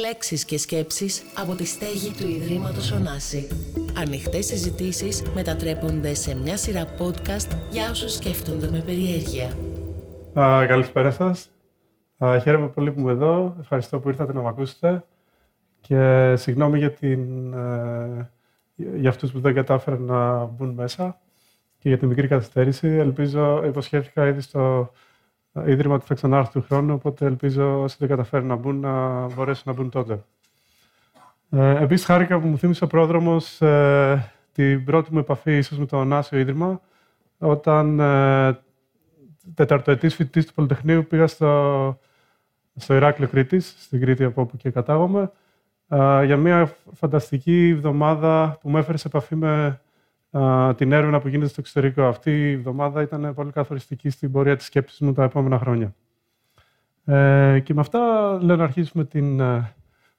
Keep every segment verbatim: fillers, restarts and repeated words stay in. Λέξεις και σκέψεις από τη στέγη του Ιδρύματος Ωνάση. Ανοιχτές συζητήσεις μετατρέπονται σε μια σειρά podcast για όσους σκέφτονται με περιέργεια. Uh, καλησπέρα σας. Uh, χαίρομαι πολύ που είμαι εδώ. Ευχαριστώ που ήρθατε να με ακούσετε. Και συγγνώμη για, την, uh, για αυτούς που δεν κατάφεραν να μπουν μέσα και για τη μικρή καθυστέρηση. Ελπίζω, υποσχέθηκα ήδη στο Ίδρυμα ότι θα ξανάρθει του χρόνου, οπότε ελπίζω όσοι δεν καταφέρουν να μπουν να μπορέσουν να μπουν τότε. Ε, επίσης, χάρηκα που μου θύμισε ο πρόδρομος ε, την πρώτη μου επαφή ίσως με το Ωνάσιο Ίδρυμα, όταν ε, τεταρτοετής φοιτητής του Πολυτεχνείου πήγα στο, στο Ηράκλειο Κρήτης, στην Κρήτη από όπου και κατάγομαι, ε, για μια φανταστική εβδομάδα που με έφερε σε επαφή με την έρευνα που γίνεται στο εξωτερικό. Αυτή η εβδομάδα ήταν πολύ καθοριστική στην πορεία της σκέψης μου τα επόμενα χρόνια. Ε, και με αυτά, λέω να αρχίσουμε την,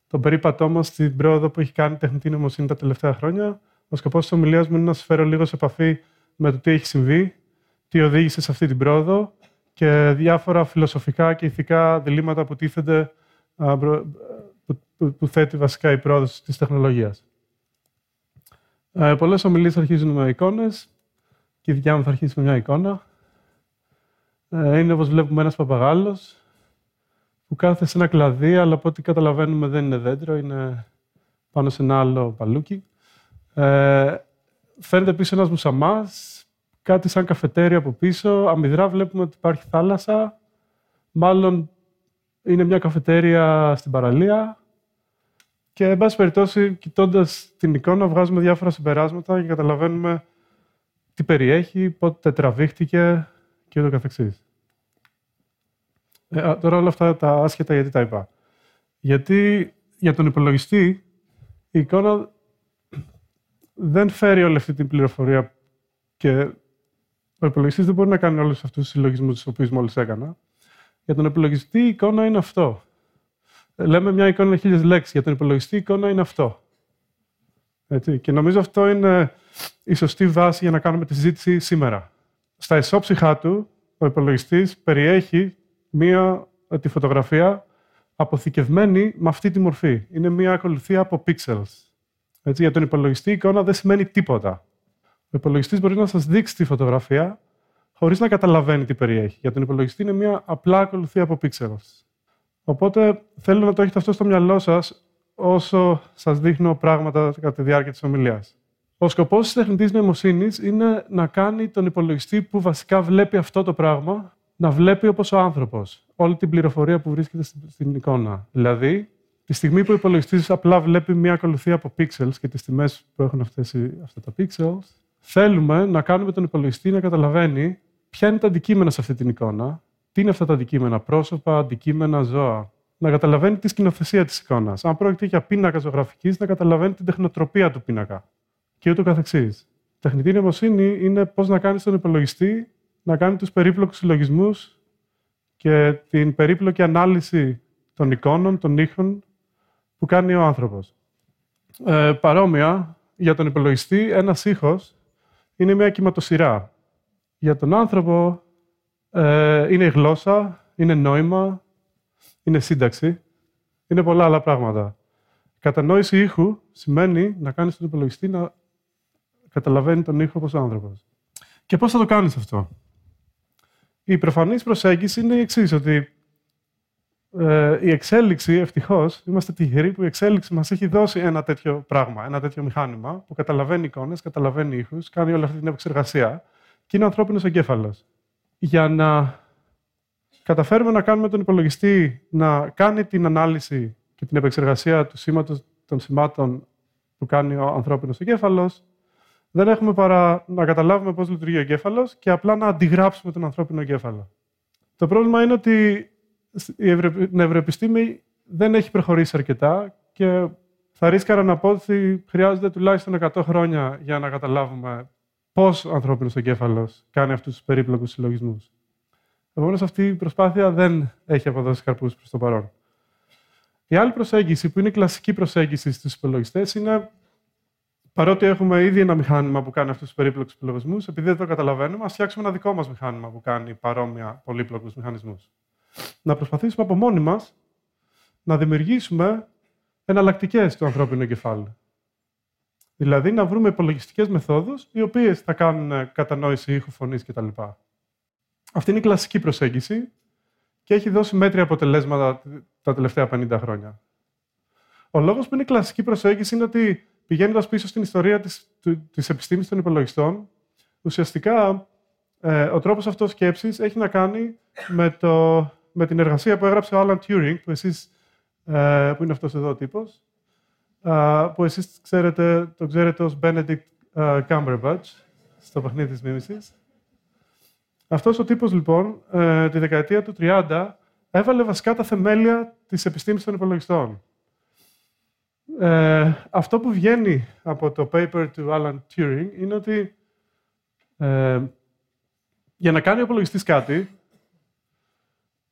τον περίπατό μας στην πρόοδο που έχει κάνει η τεχνητή νοημοσύνη τα τελευταία χρόνια. Ο σκοπός της ομιλίας μου είναι να σας φέρω λίγο σε επαφή με το τι έχει συμβεί, τι οδήγησε σε αυτή την πρόοδο και διάφορα φιλοσοφικά και ηθικά διλήμματα που τίθενται, που, που θέτει βασικά η πρόοδος της τεχνολογίας. Ε, πολλές ομιλίες αρχίζουν με εικόνες και η δικιά μου θα αρχίσει με μια εικόνα. Ε, είναι όπως βλέπουμε ένας παπαγάλος που κάθεται σε ένα κλαδί, αλλά από ό,τι καταλαβαίνουμε δεν είναι δέντρο, είναι πάνω σε ένα άλλο παλούκι. Ε, φαίνεται πίσω ένας μουσαμάς, κάτι σαν καφετέρια από πίσω. Αμυδρά βλέπουμε ότι υπάρχει θάλασσα. Μάλλον είναι μια καφετέρια στην παραλία. Και, εν πάση περιπτώσει, κοιτώντας την εικόνα, βγάζουμε διάφορα συμπεράσματα και καταλαβαίνουμε τι περιέχει, πότε τραβήχτηκε και ούτω καθεξής. Ε, τώρα όλα αυτά τα άσχετα γιατί τα είπα. Γιατί για τον υπολογιστή η εικόνα δεν φέρει όλη αυτή την πληροφορία και ο υπολογιστής δεν μπορεί να κάνει όλους αυτούς τους συλλογισμούς τους οποίους μόλις έκανα. Για τον υπολογιστή η εικόνα είναι αυτό. Λέμε μια εικόνα είναι χίλιες λέξεις. Για τον υπολογιστή η εικόνα είναι αυτό. Έτσι. Και νομίζω αυτό είναι η σωστή βάση για να κάνουμε τη συζήτηση σήμερα. Στα ισόψυχά του, ο υπολογιστής περιέχει μια, τη φωτογραφία αποθηκευμένη με αυτή τη μορφή. Είναι μια ακολουθία από pixels. Έτσι. Για τον υπολογιστή η εικόνα δεν σημαίνει τίποτα. Ο υπολογιστής μπορεί να σας δείξει τη φωτογραφία χωρίς να καταλαβαίνει τι περιέχει. Για τον υπολογιστή είναι μια απλά ακολουθία από pixels. Οπότε θέλω να το έχετε αυτό στο μυαλό σας όσο σας δείχνω πράγματα κατά τη διάρκεια της ομιλίας. Ο σκοπός της τεχνητής νοημοσύνης είναι να κάνει τον υπολογιστή που βασικά βλέπει αυτό το πράγμα να βλέπει όπως ο άνθρωπος όλη την πληροφορία που βρίσκεται στην εικόνα. Δηλαδή, τη στιγμή που ο υπολογιστής απλά βλέπει μια ακολουθία από pixels και τις τιμές που έχουν αυτές, αυτά τα pixels, θέλουμε να κάνουμε τον υπολογιστή να καταλαβαίνει ποια είναι τα αντικείμενα σε αυτή την εικόνα. Τι είναι αυτά τα αντικείμενα, πρόσωπα, αντικείμενα, ζώα. Να καταλαβαίνει τη σκηνοθεσία της εικόνας. Αν πρόκειται για πίνακα ζωγραφικής, να καταλαβαίνει την τεχνοτροπία του πίνακα. Και ούτω καθεξής. Τεχνητή νοημοσύνη είναι πώς να κάνεις τον υπολογιστή να κάνει τους περίπλοκους συλλογισμούς και την περίπλοκη ανάλυση των εικόνων, των ήχων που κάνει ο άνθρωπος. Ε, παρόμοια, για τον υπολογιστή, ένας ήχος είναι μια κυματοσυρά. Για τον άνθρωπο, είναι η γλώσσα, είναι νόημα, είναι σύνταξη, είναι πολλά άλλα πράγματα. Κατανόηση ήχου σημαίνει να κάνεις τον υπολογιστή να καταλαβαίνει τον ήχο όπως ο άνθρωπος. Και πώς θα το κάνεις αυτό? Η προφανής προσέγγιση είναι η εξής, ότι ε, η εξέλιξη, ευτυχώς, είμαστε τυχεροί που η εξέλιξη μας έχει δώσει ένα τέτοιο πράγμα, ένα τέτοιο μηχάνημα που καταλαβαίνει εικόνες, καταλαβαίνει ήχους, κάνει όλη αυτή την επεξεργασία και είναι ο ανθρώπινος εγκέφαλος. Για να καταφέρουμε να κάνουμε τον υπολογιστή να κάνει την ανάλυση και την επεξεργασία του σήματος των σημάτων που κάνει ο ανθρώπινος εγκέφαλος, δεν έχουμε παρά να καταλάβουμε πώς λειτουργεί ο εγκέφαλος και απλά να αντιγράψουμε τον ανθρώπινο εγκέφαλο. Το πρόβλημα είναι ότι η νευροεπιστήμη δεν έχει προχωρήσει αρκετά και θα ρίσκαρα να πω ότι χρειάζεται τουλάχιστον εκατό χρόνια για να καταλάβουμε πώς ο ανθρώπινος εγκέφαλος κάνει αυτούς τους περίπλοκους συλλογισμούς. Επομένως, αυτή η προσπάθεια δεν έχει αποδώσει καρπούς προς το παρόν. Η άλλη προσέγγιση, που είναι η κλασική προσέγγιση στους υπολογιστές, είναι παρότι έχουμε ήδη ένα μηχάνημα που κάνει αυτούς τους περίπλοκους συλλογισμούς, επειδή δεν το καταλαβαίνουμε, ας φτιάξουμε ένα δικό μας μηχάνημα που κάνει παρόμοια πολύπλοκους μηχανισμούς. Να προσπαθήσουμε από μόνοι μας να δημιουργήσουμε εναλλακτικές του ανθρώπινου εγκεφάλου. Δηλαδή, να βρούμε υπολογιστικές μεθόδους, οι οποίες θα κάνουν κατανόηση ήχου, φωνής κτλ. Αυτή είναι η κλασική προσέγγιση και έχει δώσει μέτρια αποτελέσματα τα τελευταία πενήντα χρόνια. Ο λόγος που είναι η κλασική προσέγγιση είναι ότι, πηγαίνοντας πίσω στην ιστορία της, της επιστήμης των υπολογιστών, ουσιαστικά ε, ο τρόπος αυτός σκέψης έχει να κάνει με, το, με την εργασία που έγραψε ο Alan Turing, που, εσείς, ε, που είναι αυτός εδώ ο τύπος, ε, που εσείς ξέρετε, τον ξέρετε ως Benedict ε, Cumberbatch, στο Παιχνίδι της Μίμησης. Αυτός ο τύπος, λοιπόν, ε, τη δεκαετία του τριάντα, έβαλε βασικά τα θεμέλια της επιστήμης των υπολογιστών. Ε, αυτό που βγαίνει από το paper του Alan Turing είναι ότι ε, για να κάνει ο υπολογιστής κάτι,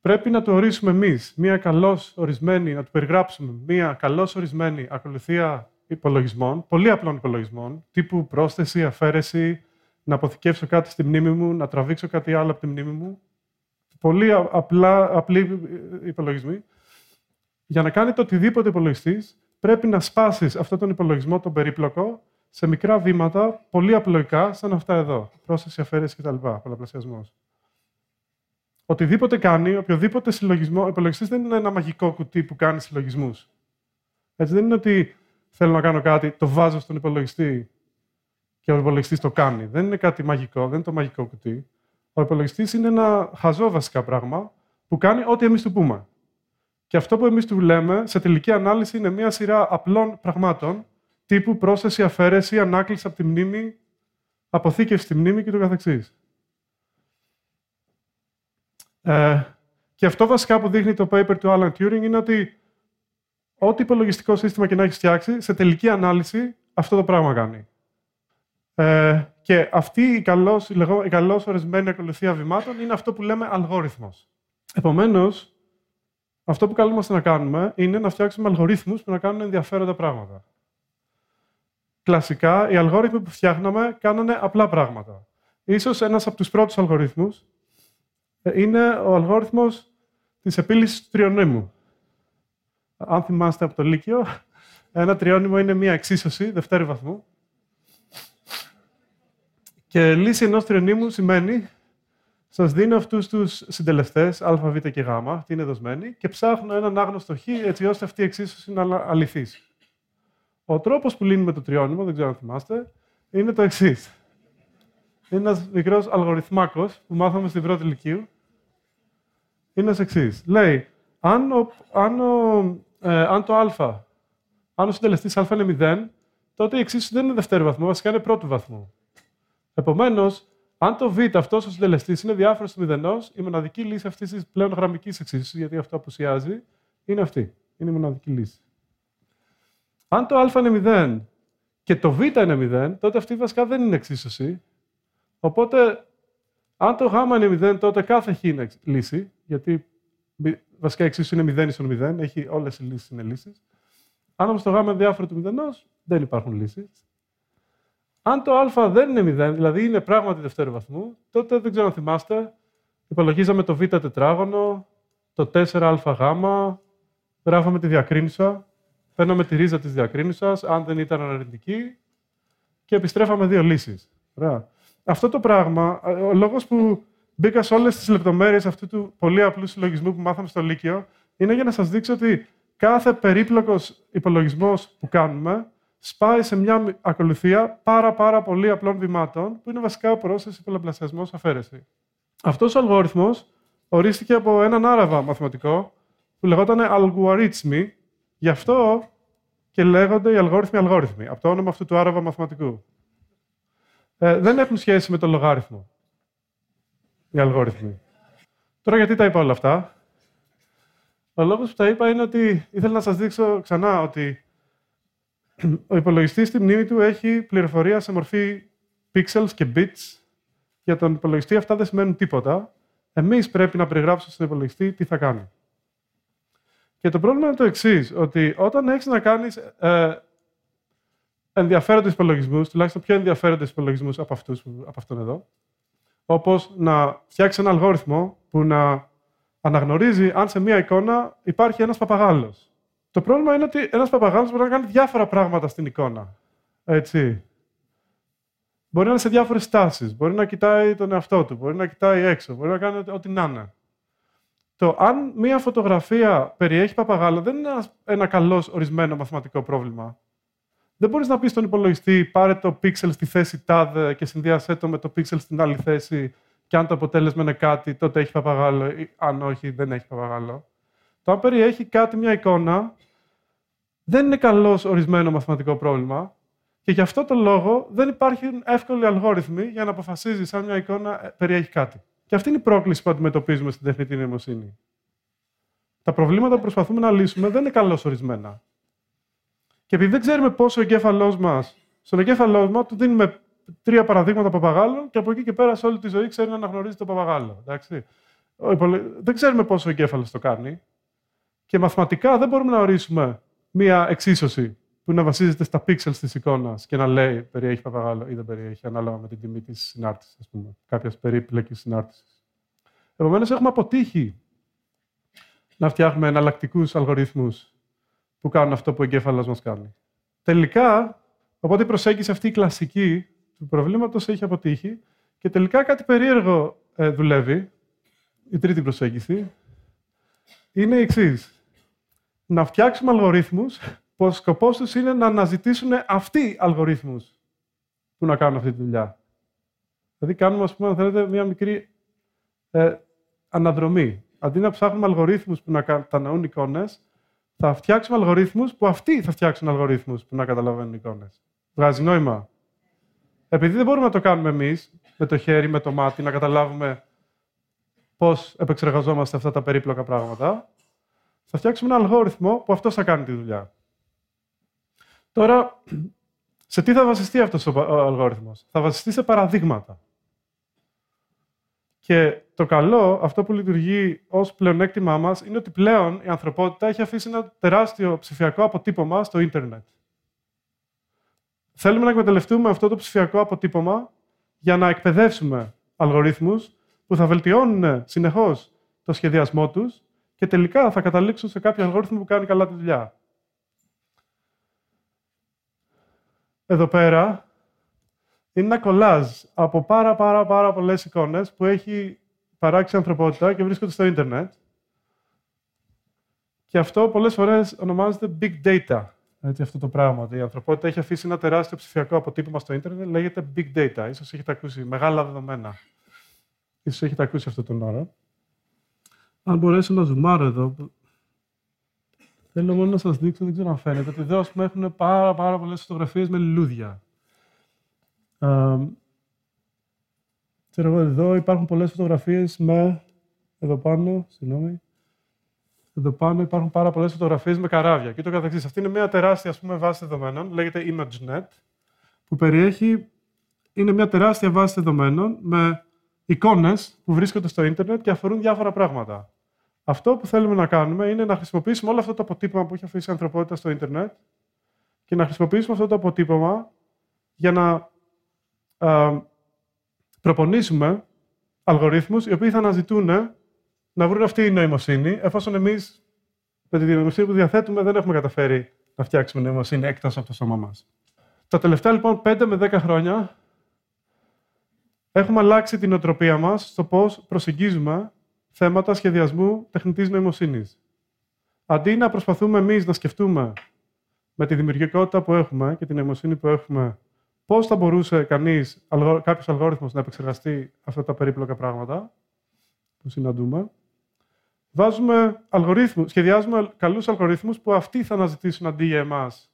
πρέπει να του ορίσουμε εμείς μία καλώς ορισμένη, να του περιγράψουμε μία καλώς ορισμένη ακολουθία υπολογισμών, πολύ απλών υπολογισμών, τύπου πρόσθεση, αφαίρεση, να αποθηκεύσω κάτι στη μνήμη μου, να τραβήξω κάτι άλλο από τη μνήμη μου. Πολύ απλά, απλοί υπολογισμοί. Για να κάνει το οτιδήποτε υπολογιστής, πρέπει να σπάσεις αυτόν τον υπολογισμό, τον περίπλοκο, σε μικρά βήματα, πολύ απλοϊκά, σαν αυτά εδώ. Πρόσθεση, αφαίρεση κτλ. Πολλαπλασιασμός. Οτιδήποτε κάνει, οποιοδήποτε συλλογισμό. Ο υπολογιστής δεν είναι ένα μαγικό κουτί που κάνει συλλογισμούς. Έτσι δεν είναι ότι θέλω να κάνω κάτι, το βάζω στον υπολογιστή και ο υπολογιστής το κάνει. Δεν είναι κάτι μαγικό, δεν είναι το μαγικό κουτί. Ο υπολογιστής είναι ένα χαζό βασικά πράγμα που κάνει ό,τι εμείς του πούμε. Και αυτό που εμείς του λέμε, σε τελική ανάλυση, είναι μία σειρά απλών πραγμάτων, τύπου πρόσθεση, αφαίρεση, ανάκληση από τη μνήμη, αποθήκευση στη μνήμη και το καθεξής. Ε, και αυτό βασικά που δείχνει το paper του Alan Turing είναι ότι ό,τι υπολογιστικό σύστημα και να έχει φτιάξει, σε τελική ανάλυση αυτό το πράγμα κάνει. Ε, και αυτή η καλώς, η καλώς ορισμένη ακολουθία βημάτων είναι αυτό που λέμε αλγόριθμος. Επομένως, αυτό που καλούμαστε να κάνουμε είναι να φτιάξουμε αλγορίθμους που να κάνουν ενδιαφέροντα πράγματα. Κλασικά, οι αλγόριθμοι που φτιάχναμε κάνανε απλά πράγματα. Ίσως ένας από τους πρώτους αλγορίθμους είναι ο αλγόριθμος της επίλυσης του τριονύμου. Αν θυμάστε από το Λύκειο, ένα τριώνυμο είναι μία εξίσωση δευτέρου βαθμού. Και λύση ενός τριονύμου σημαίνει: σας δίνω αυτούς τους συντελεστές, α, β και γ, αυτή είναι δοσμένη, και ψάχνω έναν άγνωστο χ, έτσι ώστε αυτή η εξίσωση να αληθίσει. Ο τρόπος που λύνουμε το τριώνυμο, δεν ξέρω αν θυμάστε, είναι το εξής. Είναι ένας μικρός αλγοριθμάκος που μάθαμε στην πρώτη Λυκείου. Είναι ως εξής. Λέει, αν, ο, αν, ο, ε, αν το α, αν ο συντελεστής α είναι μηδέν, τότε η εξίσωση δεν είναι δευτέρου βαθμού, βασικά είναι πρώτου βαθμού. Επομένως, αν το β, αυτός ο συντελεστής, είναι διάφορος του μηδενός, η μοναδική λύση αυτής της πλέον γραμμικής εξίσωσης, γιατί αυτό απουσιάζει, είναι αυτή. Είναι η μοναδική λύση. Αν το α είναι μηδέν και το β είναι μηδέν, τότε αυτή βασικά δεν είναι εξίσωση. Οπότε, αν το γ είναι μηδέν, τότε κάθε χ είναι λύση, γιατί βασικά η εξίσωση είναι μηδέν ίσον μηδέν, έχει όλες οι λύσεις είναι λύσεις. Αν όμως το γ είναι διάφορο του μηδενός, δεν υπάρχουν λύσεις. Αν το α δεν είναι μηδέν, δηλαδή είναι πράγματι δευτέρου βαθμού, τότε δεν ξέρω αν θυμάστε, υπολογίζαμε το β τετράγωνο, το τέσσερα α γ, γράφαμε τη διακρίνουσα, παίρναμε τη ρίζα της διακρίνουσας, αν δεν ήταν αρνητική, και επιστρέφαμε δύο λύσεις. Ωραία. Αυτό το πράγμα, ο λόγος που μπήκα σε όλες τις λεπτομέρειες αυτού του πολύ απλού συλλογισμού που μάθαμε στο Λύκειο, είναι για να σας δείξω ότι κάθε περίπλοκος υπολογισμός που κάνουμε σπάει σε μια ακολουθία πάρα, πάρα πολύ απλών βημάτων, που είναι βασικά πρόσθεση, πολλαπλασιασμός, αφαίρεση. Αυτός ο αλγόριθμος ορίστηκε από έναν Άραβα μαθηματικό που λεγόταν αλγουαρίτσμι, γι' αυτό και λέγονται οι αλγόριθμοι αλγόριθμοι, από το όνομα αυτού του Άραβα μαθηματικού. Ε, δεν έχουν σχέση με τον λογάριθμο οι αλγόριθμοι. Τώρα, γιατί τα είπα όλα αυτά? Ο λόγος που τα είπα είναι ότι ήθελα να σας δείξω ξανά ότι ο υπολογιστής στη μνήμη του έχει πληροφορία σε μορφή pixels και bits. Για τον υπολογιστή αυτά δεν σημαίνουν τίποτα. Εμείς πρέπει να περιγράψουμε στον υπολογιστή τι θα κάνει. Και το πρόβλημα είναι το εξής, ότι όταν έχεις να κάνεις ε, ενδιαφέροντες υπολογισμούς, τουλάχιστον πιο ενδιαφέροντες υπολογισμούς από, από αυτόν εδώ, όπως να φτιάξεις ένα αλγόριθμο που να αναγνωρίζει αν σε μία εικόνα υπάρχει ένας παπαγάλος. Το πρόβλημα είναι ότι ένας παπαγάλος μπορεί να κάνει διάφορα πράγματα στην εικόνα. Έτσι. Μπορεί να είναι σε διάφορες στάσεις. Μπορεί να κοιτάει τον εαυτό του, μπορεί να κοιτάει έξω, μπορεί να κάνει ό,τι να είναι. Το αν μία φωτογραφία περιέχει παπαγάλο δεν είναι ένα καλώς ορισμένο μαθηματικό πρόβλημα. Δεν μπορείς να πεις στον υπολογιστή πάρε το πίξελ στη θέση τάδε και συνδυάσέ το με το πίξελ στην άλλη θέση και αν το αποτέλεσμα είναι κάτι, τότε έχει παπαγάλο ή αν όχι, δεν έχει παπαγάλο. Το αν περιέχει κάτι μια εικόνα δεν είναι καλώς ορισμένο μαθηματικό πρόβλημα και γι' αυτό το λόγο δεν υπάρχουν εύκολοι αλγόριθμοι για να αποφασίζεις αν μια εικόνα περιέχει κάτι. Και αυτή είναι η πρόκληση που αντιμετωπίζουμε στην τεχνητή νοημοσύνη. Τα προβλήματα που προσπαθούμε να λύσουμε δεν είναι καλώς ορισμένα. Και επειδή δεν ξέρουμε πόσο ο εγκέφαλός μας, στον εγκέφαλό μας του δίνουμε τρία παραδείγματα παπαγάλων και από εκεί και πέρα σε όλη τη ζωή ξέρει να αναγνωρίζει τον παπαγάλο. Εντάξει. Δεν ξέρουμε πόσο ο εγκέφαλος το κάνει. Και μαθηματικά δεν μπορούμε να ορίσουμε μία εξίσωση που να βασίζεται στα πίξελ τη εικόνα και να λέει περιέχει παπαγάλο ή δεν περιέχει, ανάλογα με την τιμή τη συνάρτηση, ας πούμε, κάποια περίπλοκη συνάρτηση. Επομένως, έχουμε αποτύχει να φτιάχνουμε εναλλακτικούς αλγορίθμους που κάνουν αυτό που ο εγκέφαλος μας κάνει. Τελικά, οπότε η προσέγγιση αυτή η κλασική του προβλήματος έχει αποτύχει και τελικά κάτι περίεργο ε, δουλεύει. Η τρίτη προσέγγιση είναι η εξής. Να φτιάξουμε αλγορίθμους που ο σκοπός τους είναι να αναζητήσουν αυτοί αλγορίθμους που να κάνουν αυτή τη δουλειά. Δηλαδή, κάνουμε, ας πούμε, αν θέλετε, μία μικρή ε, αναδρομή. Αντί να ψάχνουμε αλγορίθμους που να κατανοούν εικόνες, θα φτιάξουμε αλγορίθμους που αυτοί θα φτιάξουν αλγορίθμους που να καταλαβαίνουν εικόνες. Βγάζει νόημα. Επειδή δεν μπορούμε να το κάνουμε εμείς, με το χέρι, με το μάτι, να καταλάβουμε πώς επεξεργαζόμαστε αυτά τα περίπλοκα πράγματα, θα φτιάξουμε ένα αλγόριθμο που αυτός θα κάνει τη δουλειά. Τώρα, σε τι θα βασιστεί αυτός ο αλγόριθμος? Θα βασιστεί σε παραδείγματα. Και το καλό, αυτό που λειτουργεί ως πλεονέκτημά μας, είναι ότι πλέον η ανθρωπότητα έχει αφήσει ένα τεράστιο ψηφιακό αποτύπωμα στο ίντερνετ. Θέλουμε να εκμεταλλευτούμε αυτό το ψηφιακό αποτύπωμα για να εκπαιδεύσουμε αλγορίθμους που θα βελτιώνουν συνεχώς το σχεδιασμό τους και τελικά θα καταλήξουν σε κάποιο αλγόριθμο που κάνει καλά τη δουλειά. Εδώ πέρα είναι ένα κολάζ από πάρα πάρα πάρα πολλές εικόνες που έχει παράξει η ανθρωπότητα και βρίσκονται στο ίντερνετ. Και αυτό πολλές φορές ονομάζεται big data. Έτσι, αυτό το πράγμα. Ότι η ανθρωπότητα έχει αφήσει ένα τεράστιο ψηφιακό αποτύπωμα στο ίντερνετ, λέγεται big data. Ίσως έχετε ακούσει μεγάλα δεδομένα. Ίσως έχετε ακούσει αυτόν τον όρο. Αν μπορέσω να ζουμάρω εδώ. Θέλω μόνο να σας δείξω, δεν ξέρω αν φαίνεται, ότι εδώ έχουν πάρα, πάρα πολλές φωτογραφίες με λουλούδια. Ε, ξέρω εγώ, εδώ υπάρχουν πολλές φωτογραφίες με... Εδώ πάνω, συγγνώμη. Εδώ πάνω υπάρχουν πάρα πολλές φωτογραφίες με καράβια και το καθεξής. Αυτή είναι μια τεράστια, ας πούμε, βάση δεδομένων, λέγεται ImageNet, που περιέχει... Είναι μια τεράστια βάση δεδομένων με εικόνες που βρίσκονται στο ίντερνετ και αφορούν διάφορα πράγματα. Αυτό που θέλουμε να κάνουμε είναι να χρησιμοποιήσουμε όλο αυτό το αποτύπωμα που έχει αφήσει η ανθρωπότητα στο ίντερνετ και να χρησιμοποιήσουμε αυτό το αποτύπωμα για να ε, προπονήσουμε αλγορίθμους οι οποίοι θα αναζητούν να βρουν αυτή η νοημοσύνη, εφόσον εμείς με τη νοημοσύνη που διαθέτουμε δεν έχουμε καταφέρει να φτιάξουμε νοημοσύνη έκταση από το σώμα μας. Τα τελευταία λοιπόν πέντε με δέκα χρόνια έχουμε αλλάξει την οτροπία μας στο πώς προσεγγίζουμε θέματα σχεδιασμού τεχνητής νοημοσύνης. Αντί να προσπαθούμε εμείς να σκεφτούμε με τη δημιουργικότητα που έχουμε και την νοημοσύνη που έχουμε, πώς θα μπορούσε κανείς, κάποιος αλγόριθμος να επεξεργαστεί αυτά τα περίπλοκα πράγματα που συναντούμε, βάζουμε αλγορίθμους, σχεδιάζουμε καλούς αλγορίθμους που αυτοί θα αναζητήσουν αντί για εμάς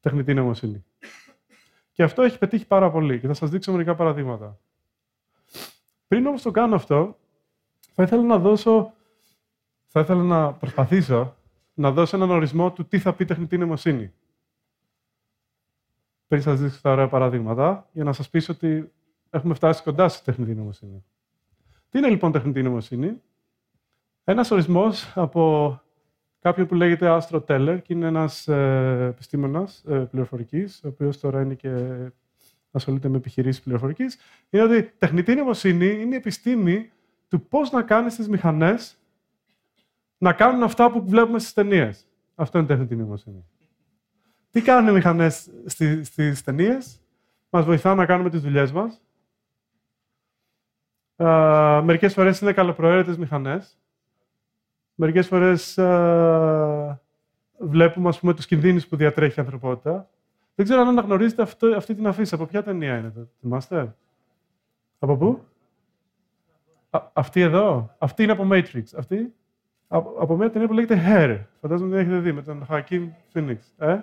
τεχνητή νοημοσύνη. Και αυτό έχει πετύχει πάρα πολύ και θα σας δείξω μερικά παραδείγματα. Πριν όμως το κάνω αυτό, Θα ήθελα να δώσω, θα ήθελα να προσπαθήσω να δώσω έναν ορισμό του τι θα πει τεχνητή νοημοσύνη. Πριν σας δείξω τα ωραία παραδείγματα, για να σας πείσω ότι έχουμε φτάσει κοντά στη τεχνητή νοημοσύνη. Τι είναι λοιπόν τεχνητή νοημοσύνη? Ένας ορισμός από κάποιον που λέγεται Άστρο Τέλερ και είναι ένας επιστήμονας πληροφορικής, ο οποίος τώρα είναι και ασχολείται με επιχειρήσεις πληροφορικής, είναι ότι τεχνητή νοημοσύνη είναι η επιστήμη του πώς να κάνεις τις μηχανές να κάνουν αυτά που βλέπουμε στις ταινίες. Αυτό είναι τέχνητη νοημοσύνη. Τι κάνουν οι μηχανές στις ταινίες? Μας βοηθάνε να κάνουμε τις δουλειές μας. Ε, μερικές φορές είναι καλοπροαίρετες μηχανές. Μερικές φορές ε, βλέπουμε, ας πούμε, τους κινδύνους που διατρέχει η ανθρωπότητα. Δεν ξέρω αν αναγνωρίζετε αυτό, αυτή την αφίσα. Από ποια ταινία είναι, το θυμάστε? Από πού? Α, αυτή εδώ. Αυτή είναι από Matrix. Αυτή από, από μια ταινία που λέγεται Her. Φαντάζομαι ότι την έχετε δει, με τον Joaquin Phoenix. Ε?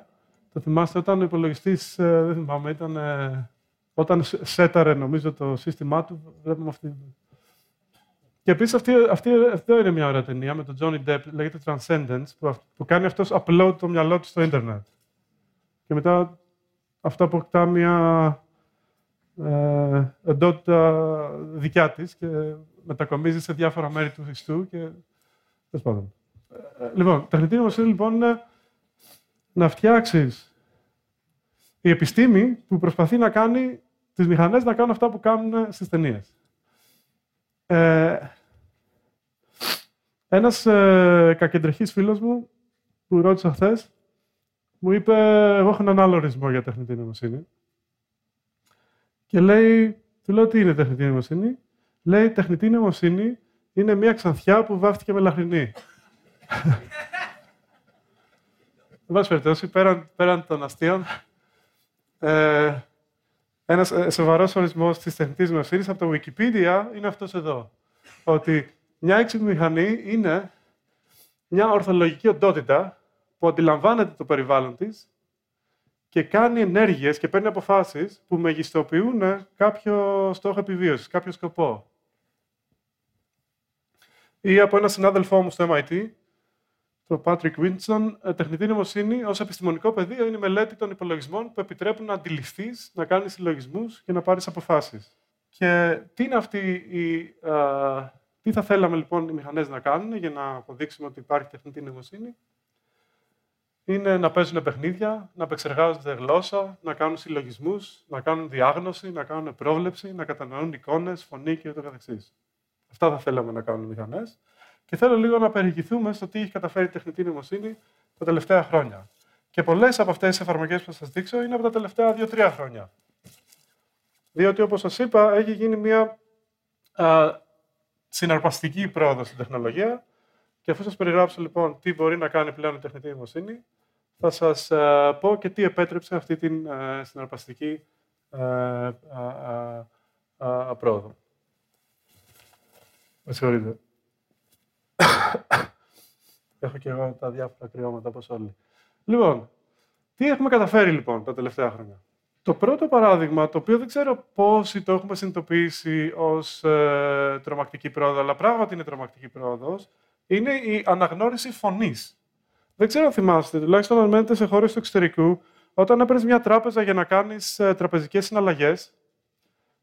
Το θυμάστε, όταν ο υπολογιστής, ε, δεν θυμάμαι, ήταν, ε, όταν σέταρε, νομίζω, το σύστημά του, βλέπουμε αυτή. Και επίσης αυτή, αυτή, αυτή είναι μια ωραία ταινία με τον Johnny Depp, λέγεται Transcendence, που, που κάνει αυτός upload το μυαλό του στο ίντερνετ. Και μετά αυτό αποκτά μια ε, εντότητα δικιά της και μετακομίζει σε διάφορα μέρη του ιστού και τέλος πάντων. Ε, λοιπόν, τεχνητή νοημοσύνη λοιπόν είναι να φτιάξεις η επιστήμη που προσπαθεί να κάνει τις μηχανές να κάνουν αυτά που κάνουν στις ταινίες. Ε, ένας ε, κακεντρεχής φίλος μου που ρώτησα χθες, μου είπε, εγώ έχω έναν άλλο ορισμό για τεχνητή νοημοσύνη. Και λέει, του λέω, τι είναι τεχνητή νοημοσύνη? Λέει, τεχνητή νοημοσύνη είναι μια ξανθιά που βάφτηκε με λαχρινή. Εν πάση περιπτώσει, πέραν, πέραν των αστείων, ε, ένας σοβαρός ορισμός της τεχνητής νοημοσύνης από το Wikipedia είναι αυτός εδώ. Ότι μια έξυπνη μηχανή είναι μια ορθολογική οντότητα που αντιλαμβάνεται το περιβάλλον της και κάνει ενέργειες και παίρνει αποφάσεις που μεγιστοποιούν κάποιο στόχο επιβίωσης, κάποιο σκοπό. Ή από έναν συνάδελφό μου στο εμ άι τι, τον Patrick Winston, τεχνητή νοημοσύνη ως επιστημονικό πεδίο είναι η μελέτη των υπολογισμών που επιτρέπουν να αντιληφθείς, να κάνεις συλλογισμούς και να πάρεις αποφάσεις. Και τι είναι αυτή η, α, τι θα θέλαμε λοιπόν οι μηχανές να κάνουν για να αποδείξουμε ότι υπάρχει τεχνητή νοημοσύνη? Είναι να παίζουν παιχνίδια, να επεξεργάζονται γλώσσα, να κάνουν συλλογισμούς, να κάνουν διάγνωση, να κάνουν πρόβλεψη, να κατανοούν εικόνες, φωνή κ.ο.κ. Αυτά θα θέλαμε να κάνουν οι μηχανές. Και θέλω λίγο να περιηγηθούμε στο τι έχει καταφέρει η τεχνητή νοημοσύνη τα τελευταία χρόνια. Και πολλές από αυτές τις εφαρμογές που θα σας δείξω είναι από τα τελευταία δύο-τρία χρόνια. Διότι, όπως σας είπα, έχει γίνει μια α, συναρπαστική πρόοδος στην τεχνολογία. Και αφού σας περιγράψω λοιπόν τι μπορεί να κάνει πλέον η τεχνητή νοημοσύνη, θα σας α, πω και τι επέτρεψε αυτή την α, συναρπαστική α, α, α, α, πρόοδο. Με συγχωρείτε. Έχω και εγώ τα διάφορα κρυώματα, όπως όλοι. Λοιπόν, τι έχουμε καταφέρει λοιπόν τα τελευταία χρόνια? Το πρώτο παράδειγμα, το οποίο δεν ξέρω πόσοι το έχουμε συνειδητοποιήσει ως ε, τρομακτική πρόοδο, αλλά πράγματι είναι τρομακτική πρόοδος, είναι η αναγνώριση φωνής. Δεν ξέρω αν θυμάστε, τουλάχιστον αν μένετε σε χώρες του εξωτερικού, όταν έπαιρνες μια τράπεζα για να κάνεις ε, τραπεζικές συναλλαγές,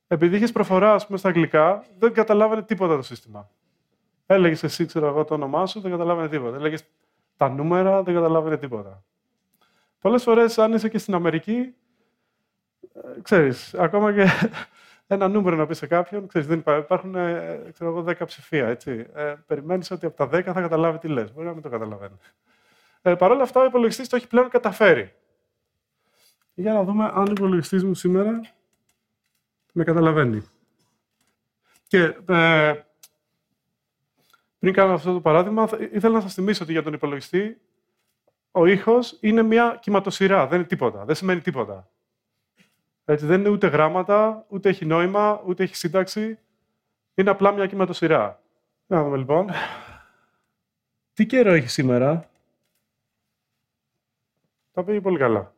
επειδή είχες προφορά, ας πούμε, στα αγγλικά, δεν καταλάβαινε τίποτα το σύστημα. Έλεγες εσύ, ξέρω εγώ, το όνομά σου, δεν καταλάβαινε τίποτα. Έλεγες τα νούμερα, δεν καταλάβαινε τίποτα. Πολλές φορές, αν είσαι και στην Αμερική, ε, ξέρεις, ακόμα και ένα νούμερο να πεις σε κάποιον, ξέρεις, δεν υπά... υπάρχουν, ε, ξέρω εγώ, δέκα ψηφία, έτσι. Ε, περιμένεις ότι από τα δέκα θα καταλάβει τι λες. Μπορεί να μην το καταλαβαίνει. Ε, παρ' όλα αυτά, ο υπολογιστής το έχει πλέον καταφέρει. Για να δούμε αν ο υπολογιστής μου σήμερα με καταλαβαίνει. Και, ε, πριν κάνω αυτό το παράδειγμα, ήθελα να σας θυμίσω ότι για τον υπολογιστή ο ήχος είναι μια κυματοσυρά, δεν είναι τίποτα, δεν σημαίνει τίποτα. Έτσι, δεν είναι ούτε γράμματα, ούτε έχει νόημα, ούτε έχει σύνταξη. Είναι απλά μια κυματοσυρά. Να δούμε λοιπόν. Τι καιρό έχει σήμερα? Τα πήγε πολύ καλά.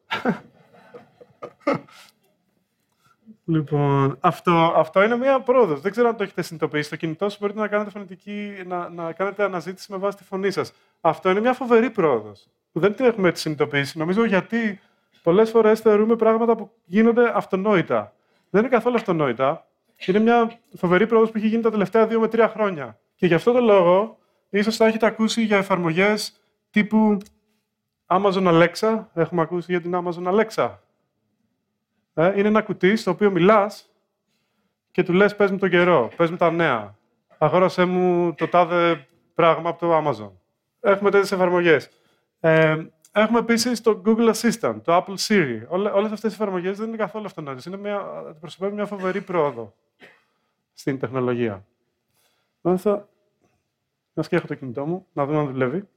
Λοιπόν, αυτό, αυτό είναι μία πρόοδος. Δεν ξέρω αν το έχετε συνειδητοποιήσει. Στο κινητό σου μπορείτε να κάνετε, φωνητική, να, να κάνετε αναζήτηση με βάση τη φωνή σας. Αυτό είναι μία φοβερή πρόοδος που δεν την έχουμε συνειδητοποιήσει. Νομίζω γιατί πολλές φορές θεωρούμε πράγματα που γίνονται αυτονόητα. Δεν είναι καθόλου αυτονόητα. Είναι μία φοβερή πρόοδος που έχει γίνει τα τελευταία δύο με τρία χρόνια. Και γι' αυτό το λόγο, ίσως θα έχετε ακούσει για εφαρμογές τύπου Amazon Alexa. Έχουμε ακούσει για την Amazon Alexa. Είναι ένα κουτί στο οποίο μιλάς και του λες πες μου τον καιρό, πες μου τα νέα, αγόρασέ μου το τάδε πράγμα από το Amazon. Έχουμε τέτοιες εφαρμογές. Ε, έχουμε επίσης το Google Assistant, το Apple Siri. Όλε, όλες αυτές οι εφαρμογές δεν είναι καθόλου αυτονόητες. Αντιπροσωπεύει μια φοβερή πρόοδο στην τεχνολογία. Μάλιστα, να σκέφτω το κινητό μου, να δούμε αν δουλεύει.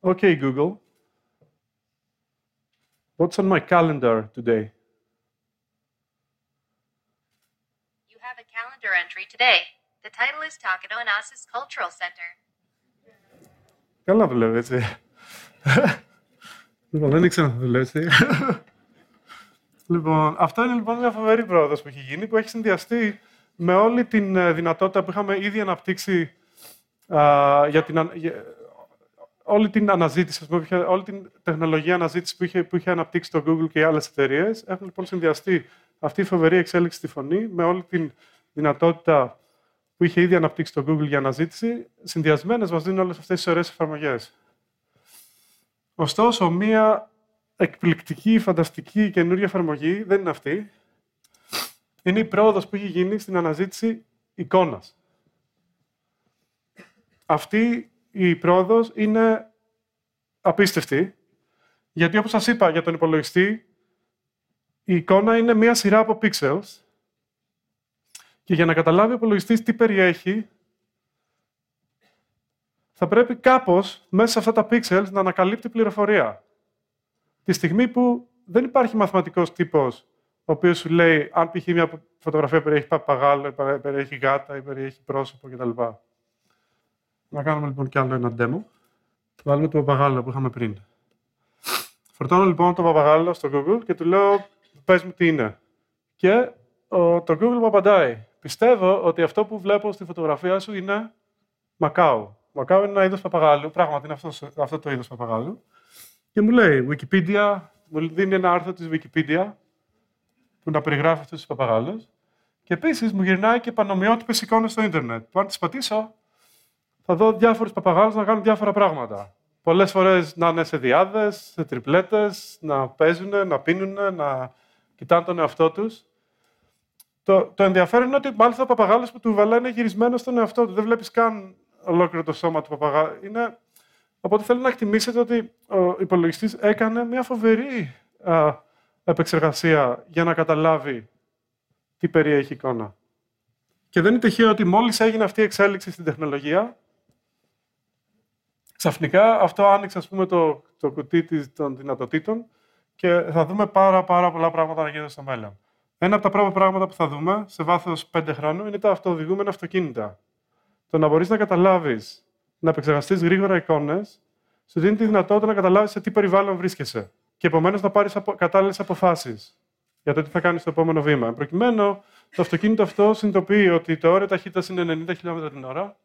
Οκ, okay, Google. What's on my calendar today? You have a calendar entry today. The title is Takano Anasis Cultural Center. Καλά δουλεύει, έτσι. Λοιπόν, δεν ήξερα να δουλεύει. Λοιπόν, αυτό είναι λοιπόν μια φοβερή πρόοδος που έχει γίνει, που έχει συνδυαστεί με όλη την δυνατότητα που είχαμε ήδη αναπτύξει α, για την... Για, όλη την αναζήτηση, όλη την τεχνολογία αναζήτηση που είχε, που είχε αναπτύξει το Google και οι άλλες εταιρείες. Έχουν λοιπόν συνδυαστεί αυτή η φοβερή εξέλιξη στη φωνή με όλη την δυνατότητα που είχε ήδη αναπτύξει το Google για αναζήτηση. Συνδυασμένες μας δίνουν όλες αυτές τις ωραίες εφαρμογές. Ωστόσο, μία εκπληκτική, φανταστική καινούργια εφαρμογή δεν είναι αυτή. Είναι η πρόοδος που έχει γίνει στην αναζήτηση εικόνας. Αυτή η πρόοδος είναι απίστευτη, γιατί όπως σας είπα για τον υπολογιστή, η εικόνα είναι μία σειρά από pixels και για να καταλάβει ο υπολογιστής τι περιέχει, θα πρέπει κάπως μέσα σε αυτά τα pixels να ανακαλύπτει πληροφορία. Τη στιγμή που δεν υπάρχει μαθηματικός τύπος ο οποίος σου λέει αν π.χ. μια φωτογραφία περιέχει παπαγάλο, περιέχει γάτα ή περιέχει πρόσωπο κτλ. Να κάνουμε λοιπόν κι άλλο ένα demo. Θα βάλουμε το παπαγάλο που είχαμε πριν. Φορτώνω λοιπόν το παπαγάλο στο Google και του λέω πες μου τι είναι. Και ο, το Google μου απαντάει. Πιστεύω ότι αυτό που βλέπω στη φωτογραφία σου είναι Macau. Macau είναι ένα είδος παπαγάλου. Πράγματι είναι αυτό, αυτό το είδος παπαγάλου. Και μου λέει Wikipedia, μου δίνει ένα άρθρο της Wikipedia που να περιγράφει αυτούς τους παπαγάλους. Και επίσης μου γυρνάει και πανομοιότυπες εικόνες στο ίντερνετ. Που αν τις πατήσω, θα δω διάφορους παπαγάλους να κάνουν διάφορα πράγματα. Πολλές φορές να είναι σε διάδες, σε τριπλέτες, να παίζουν, να πίνουν, να κοιτάνε τον εαυτό τους. Το, το ενδιαφέρον είναι ότι μάλιστα ο παπαγάλος που του βαλάει είναι γυρισμένος στον εαυτό του. Δεν βλέπεις καν ολόκληρο το σώμα του παπαγάλου. Είναι... Οπότε θέλω να εκτιμήσετε ότι ο υπολογιστής έκανε μια φοβερή α, επεξεργασία για να καταλάβει τι περιέχει η εικόνα. Και δεν είναι τυχαίο ότι μόλις έγινε αυτή η εξέλιξη στην τεχνολογία, ξαφνικά αυτό άνοιξε ας πούμε, το, το κουτί της, των δυνατοτήτων και θα δούμε πάρα, πάρα πολλά πράγματα να γίνονται στο μέλλον. Ένα από τα πρώτα πράγματα που θα δούμε σε βάθος πέντε χρόνων είναι τα αυτοοδηγούμενα αυτοκίνητα. Το να μπορείς να καταλάβεις, να επεξεργαστείς γρήγορα εικόνες, σου δίνει τη δυνατότητα να καταλάβεις σε τι περιβάλλον βρίσκεσαι και επομένως να πάρεις απο, κατάλληλες αποφάσεις για το τι θα κάνεις στο επόμενο βήμα. Εν προκειμένου, το αυτοκίνητο αυτό συνειδητοποιεί ότι το όριο ταχύτητας είναι ενενήντα χιλιόμετρα την ώρα,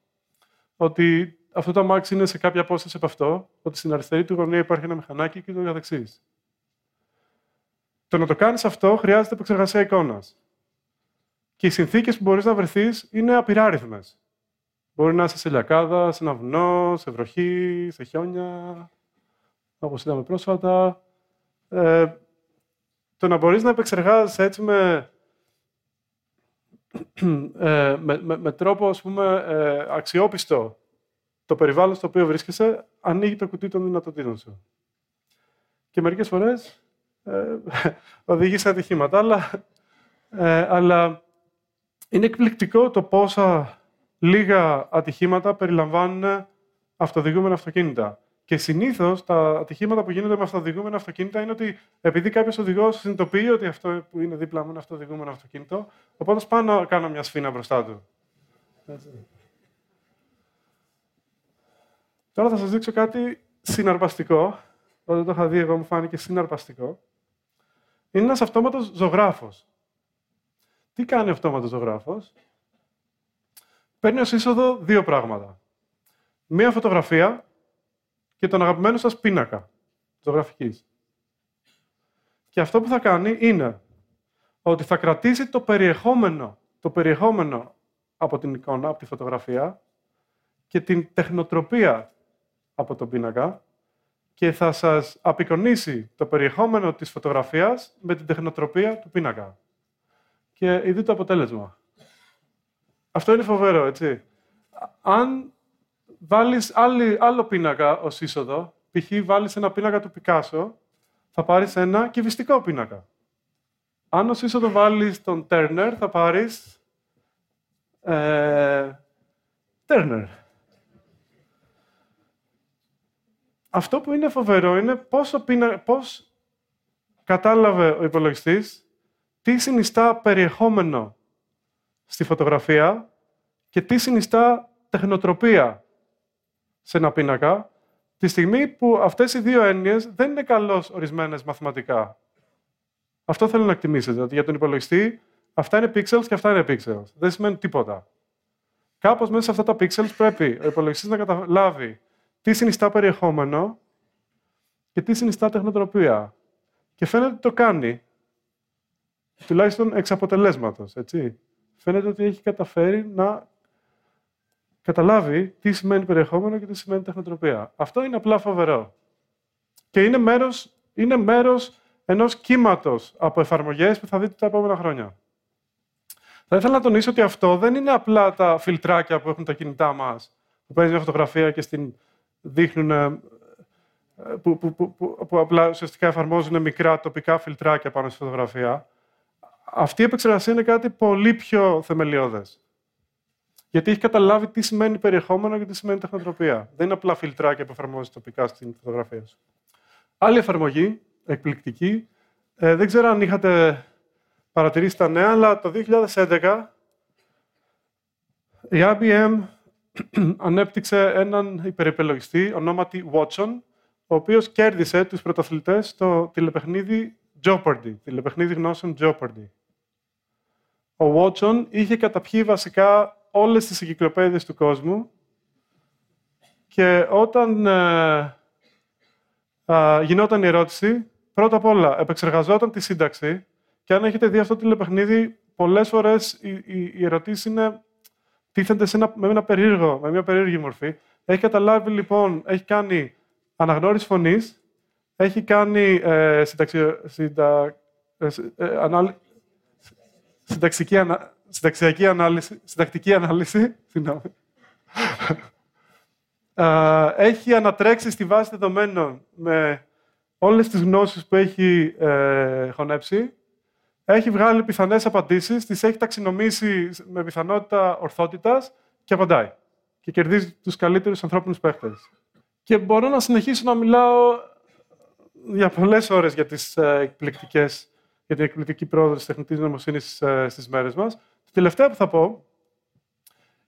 ότι αυτό το αμάξι είναι σε κάποια απόσταση από αυτό, ότι στην αριστερή του γωνία υπάρχει ένα μηχανάκι και το καθεξής. Το να το κάνεις αυτό χρειάζεται επεξεργασία εικόνας. Και οι συνθήκες που μπορείς να βρεθείς είναι απειράριθμες. Μπορεί να είσαι σε λιακάδα, σε ένα βουνό, σε βροχή, σε χιόνια, όπως είδαμε πρόσφατα. Ε, το να μπορείς να επεξεργάζεσαι έτσι με... Ε, με, με, με τρόπο ας πούμε, ε, αξιόπιστο το περιβάλλον στο οποίο βρίσκεσαι, ανοίγει το κουτί των δυνατοτήτων σου. Και μερικές φορές ε, οδηγεί σε ατυχήματα, αλλά, ε, αλλά είναι εκπληκτικό το πόσα λίγα ατυχήματα περιλαμβάνουν αυτοοδηγούμενα αυτοκίνητα. Και συνήθως τα ατυχήματα που γίνονται με αυτοοδηγούμενα αυτοκίνητα είναι ότι επειδή κάποιος οδηγός συνειδητοποιεί ότι αυτό που είναι δίπλα μου είναι αυτοοδηγούμενο αυτοκίνητο, οπότε πάνω κάνω μια σφίνα μπροστά του. Έτσι. Τώρα θα σας δείξω κάτι συναρπαστικό. Όταν το είχα δει, εγώ μου φάνηκε συναρπαστικό. Είναι ένας αυτόματος ζωγράφος. Τι κάνει ο αυτόματος ζωγράφος? Παίρνει ως είσοδο δύο πράγματα. Μία φωτογραφία και τον αγαπημένο σας πίνακα ζωγραφικής. Και αυτό που θα κάνει είναι ότι θα κρατήσει το περιεχόμενο, το περιεχόμενο από την εικόνα, από τη φωτογραφία και την τεχνοτροπία από τον πίνακα και θα σας απεικονίσει το περιεχόμενο της φωτογραφίας με την τεχνοτροπία του πίνακα. Και είδε το αποτέλεσμα. Αυτό είναι φοβερό, έτσι. Αν βάλεις άλλη, άλλο πίνακα ως είσοδο, π.χ. βάλεις ένα πίνακα του Πικάσο, θα πάρεις ένα κυβιστικό πίνακα. Αν ως είσοδο βάλεις τον Turner, θα πάρεις ε, Turner. Αυτό που είναι φοβερό είναι πόσο, πίνα, πώς κατάλαβε ο υπολογιστής τι συνιστά περιεχόμενο στη φωτογραφία και τι συνιστά τεχνοτροπία σε ένα πίνακα, τη στιγμή που αυτές οι δύο έννοιες δεν είναι καλώς ορισμένες μαθηματικά. Αυτό θέλω να εκτιμήσετε, ότι για τον υπολογιστή αυτά είναι pixels και αυτά είναι pixels. Δεν σημαίνει τίποτα. Κάπως μέσα σε αυτά τα pixels πρέπει ο υπολογιστής να καταλάβει τι συνιστά περιεχόμενο και τι συνιστά τεχνοτροπία. Και φαίνεται ότι το κάνει, τουλάχιστον εξ αποτελέσματος, έτσι. Φαίνεται ότι έχει καταφέρει να καταλάβει τι σημαίνει περιεχόμενο και τι σημαίνει τεχνοτροπία. Αυτό είναι απλά φοβερό. Και είναι μέρος, είναι μέρος ενός κύματος από εφαρμογές που θα δείτε τα επόμενα χρόνια. Θα ήθελα να τονίσω ότι αυτό δεν είναι απλά τα φιλτράκια που έχουν τα κινητά μας, που παίρνεις μια φωτογραφία και στην δείχνουν, που, που, που, που, που απλά ουσιαστικά εφαρμόζουν μικρά τοπικά φιλτράκια πάνω στη φωτογραφία. Αυτή η επεξεργασία είναι κάτι πολύ πιο θεμελιώδες. Γιατί έχει καταλάβει τι σημαίνει περιεχόμενο και τι σημαίνει τεχνοτροπία. Δεν είναι απλά φιλτράκια που εφαρμόζει τοπικά στην φωτογραφία σου. Άλλη εφαρμογή, εκπληκτική. Ε, δεν ξέρω αν είχατε παρατηρήσει τα νέα, αλλά το δύο χιλιάδες έντεκα η άι μπι εμ ανέπτυξε έναν υπερυπολογιστή ονόματι Watson, ο οποίος κέρδισε τους πρωταθλητές στο τηλεπαιχνίδι Jeopardy, τηλεπαιχνίδι γνώσεων Jeopardy. Ο Watson είχε καταπιεί βασικά όλες τις εγκυκλοπαίδειες του κόσμου και όταν ε, ε, γινόταν η ερώτηση, πρώτα απ' όλα επεξεργαζόταν τη σύνταξη και αν έχετε δει αυτό το τηλεπαιχνίδι, πολλές φορές οι, οι, οι ερωτήσεις είναι τίθενται σε ένα, με, ένα περίεργο, με μια περίεργη μορφή. Έχει καταλάβει λοιπόν, έχει κάνει αναγνώριση φωνής, έχει κάνει ε, συνταξιο, συντα, ε, ε, ανάλυ, συνταξική, ανα, συνταξιακή ανάλυση, συντακτική ανάλυση, συγγνώμη. ε, έχει ανατρέξει στη βάση δεδομένων με όλες τις γνώσεις που έχει ε, χωνέψει. Έχει βγάλει πιθανές απαντήσεις, τις έχει ταξινομήσει με πιθανότητα ορθότητας και απαντάει. Και κερδίζει τους καλύτερους ανθρώπινους παίχτες. Και μπορώ να συνεχίσω να μιλάω για πολλές ώρες για, τις εκπληκτικές, για την εκπληκτική πρόοδο της τεχνητής νοημοσύνης στις μέρες μας. Το τελευταίο που θα πω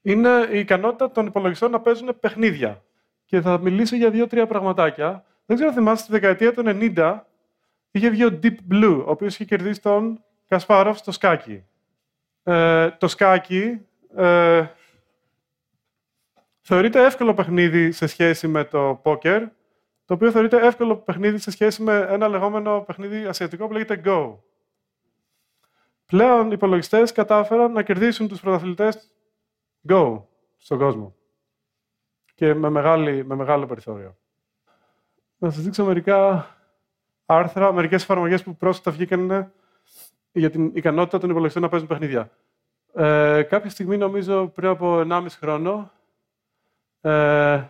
είναι η ικανότητα των υπολογιστών να παίζουν παιχνίδια. Και θα μιλήσω για δύο-τρία πραγματάκια. Δεν ξέρω αν θυμάστε, στη δεκαετία των ενενήντα είχε βγει ο Deep Blue, ο οποίος είχε κερδίσει τον Κασπάροφ στο σκάκι. Ε, το σκάκι ε, θεωρείται εύκολο παιχνίδι σε σχέση με το πόκερ, το οποίο θεωρείται εύκολο παιχνίδι σε σχέση με ένα λεγόμενο παιχνίδι ασιατικό που λέγεται Go. Πλέον οι υπολογιστές κατάφεραν να κερδίσουν τους πρωταθλητές Go στον κόσμο. Και με, μεγάλη, με μεγάλο περιθώριο. Να σας δείξω μερικά άρθρα, μερικές εφαρμογές που πρόσφατα βγήκαν για την ικανότητα των υπολογιστών να παίζουν παιχνίδια. Ε, κάποια στιγμή, νομίζω πριν από ενάμιση χρόνο, ε,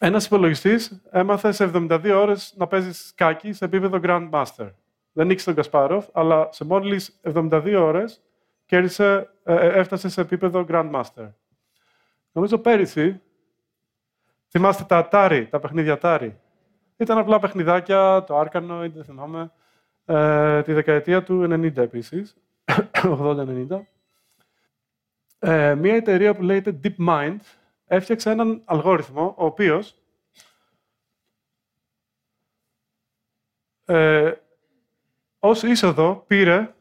ένας υπολογιστής έμαθε σε εβδομήντα δύο ώρες να παίζει σκάκι σε επίπεδο Grandmaster. Δεν νίκησε τον Κασπάροφ, αλλά σε μόλις εβδομήντα δύο ώρες κέρδισε, ε, έφτασε σε επίπεδο Grandmaster. Νομίζω πέρυσι, θυμάστε τα Atari, τα παιχνίδια Atari. Ήταν απλά παιχνιδάκια, το Arcanoid, δεν θυμάμαι, ε, τη δεκαετία του ενενήντα επίσης, ογδόντα ενενήντα. Ε, μία εταιρεία που λέγεται DeepMind έφτιαξε έναν αλγόριθμο, ο οποίος ε, ως είσοδο πήρε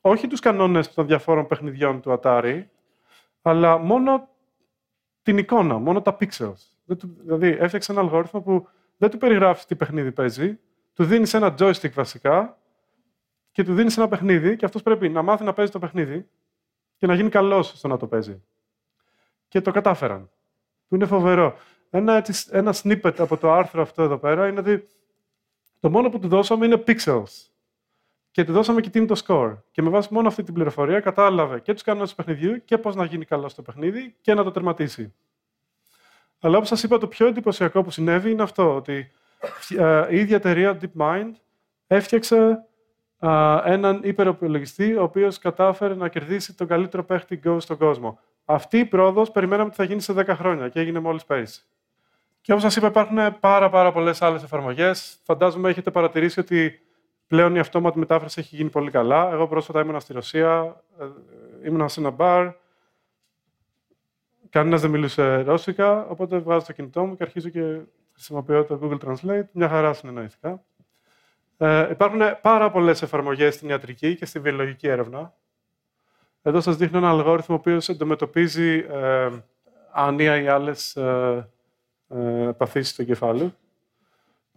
όχι τους κανόνες των διαφόρων παιχνιδιών του Atari, αλλά μόνο την εικόνα, μόνο τα pixels. Δηλαδή, έφτιαξε ένα αλγόριθμο που δεν του περιγράφει τι παιχνίδι παίζει, του δίνει ένα joystick βασικά και του δίνει ένα παιχνίδι, και αυτός πρέπει να μάθει να παίζει το παιχνίδι και να γίνει καλός στο να το παίζει. Και το κατάφεραν. Που είναι φοβερό. Ένα, έτσι, ένα snippet από το άρθρο αυτό εδώ πέρα είναι ότι το μόνο που του δώσαμε είναι pixels. Και του δώσαμε και τι είναι το score. Και με βάση μόνο αυτή την πληροφορία κατάλαβε και τους κανόνες του παιχνιδιού και πώς να γίνει καλός στο παιχνίδι και να το τερματίσει. Αλλά όπως σας είπα, το πιο εντυπωσιακό που συνέβη είναι αυτό, ότι ε, η ίδια εταιρεία DeepMind έφτιαξε ε, έναν υπεροπιλογιστή, ο οποίος κατάφερε να κερδίσει τον καλύτερο παίχτη Go στον κόσμο. Αυτή η πρόοδος περιμέναμε ότι θα γίνει σε δέκα χρόνια και έγινε μόλις πέρυσι. Και όπως σας είπα, υπάρχουν πάρα, πάρα πολλές άλλες εφαρμογές. Φαντάζομαι έχετε παρατηρήσει ότι πλέον η αυτόματη μετάφραση έχει γίνει πολύ καλά. Εγώ πρόσφατα ήμουνα στη Ρωσία, ήμουνα σε ένα μπαρ. Κανένας δεν μιλούσε ρώσικα, οπότε βγάζω το κινητό μου και αρχίζω και χρησιμοποιώ το Google Translate. Μια χαρά συνεννοήθηκα. Ε, υπάρχουν πάρα πολλές εφαρμογές στην ιατρική και στη βιολογική έρευνα. Εδώ σας δείχνω ένα αλγόριθμο ο οποίος εντομετωπίζει ε, άνοια ή άλλες ε, ε, παθήσεις του εγκεφάλου.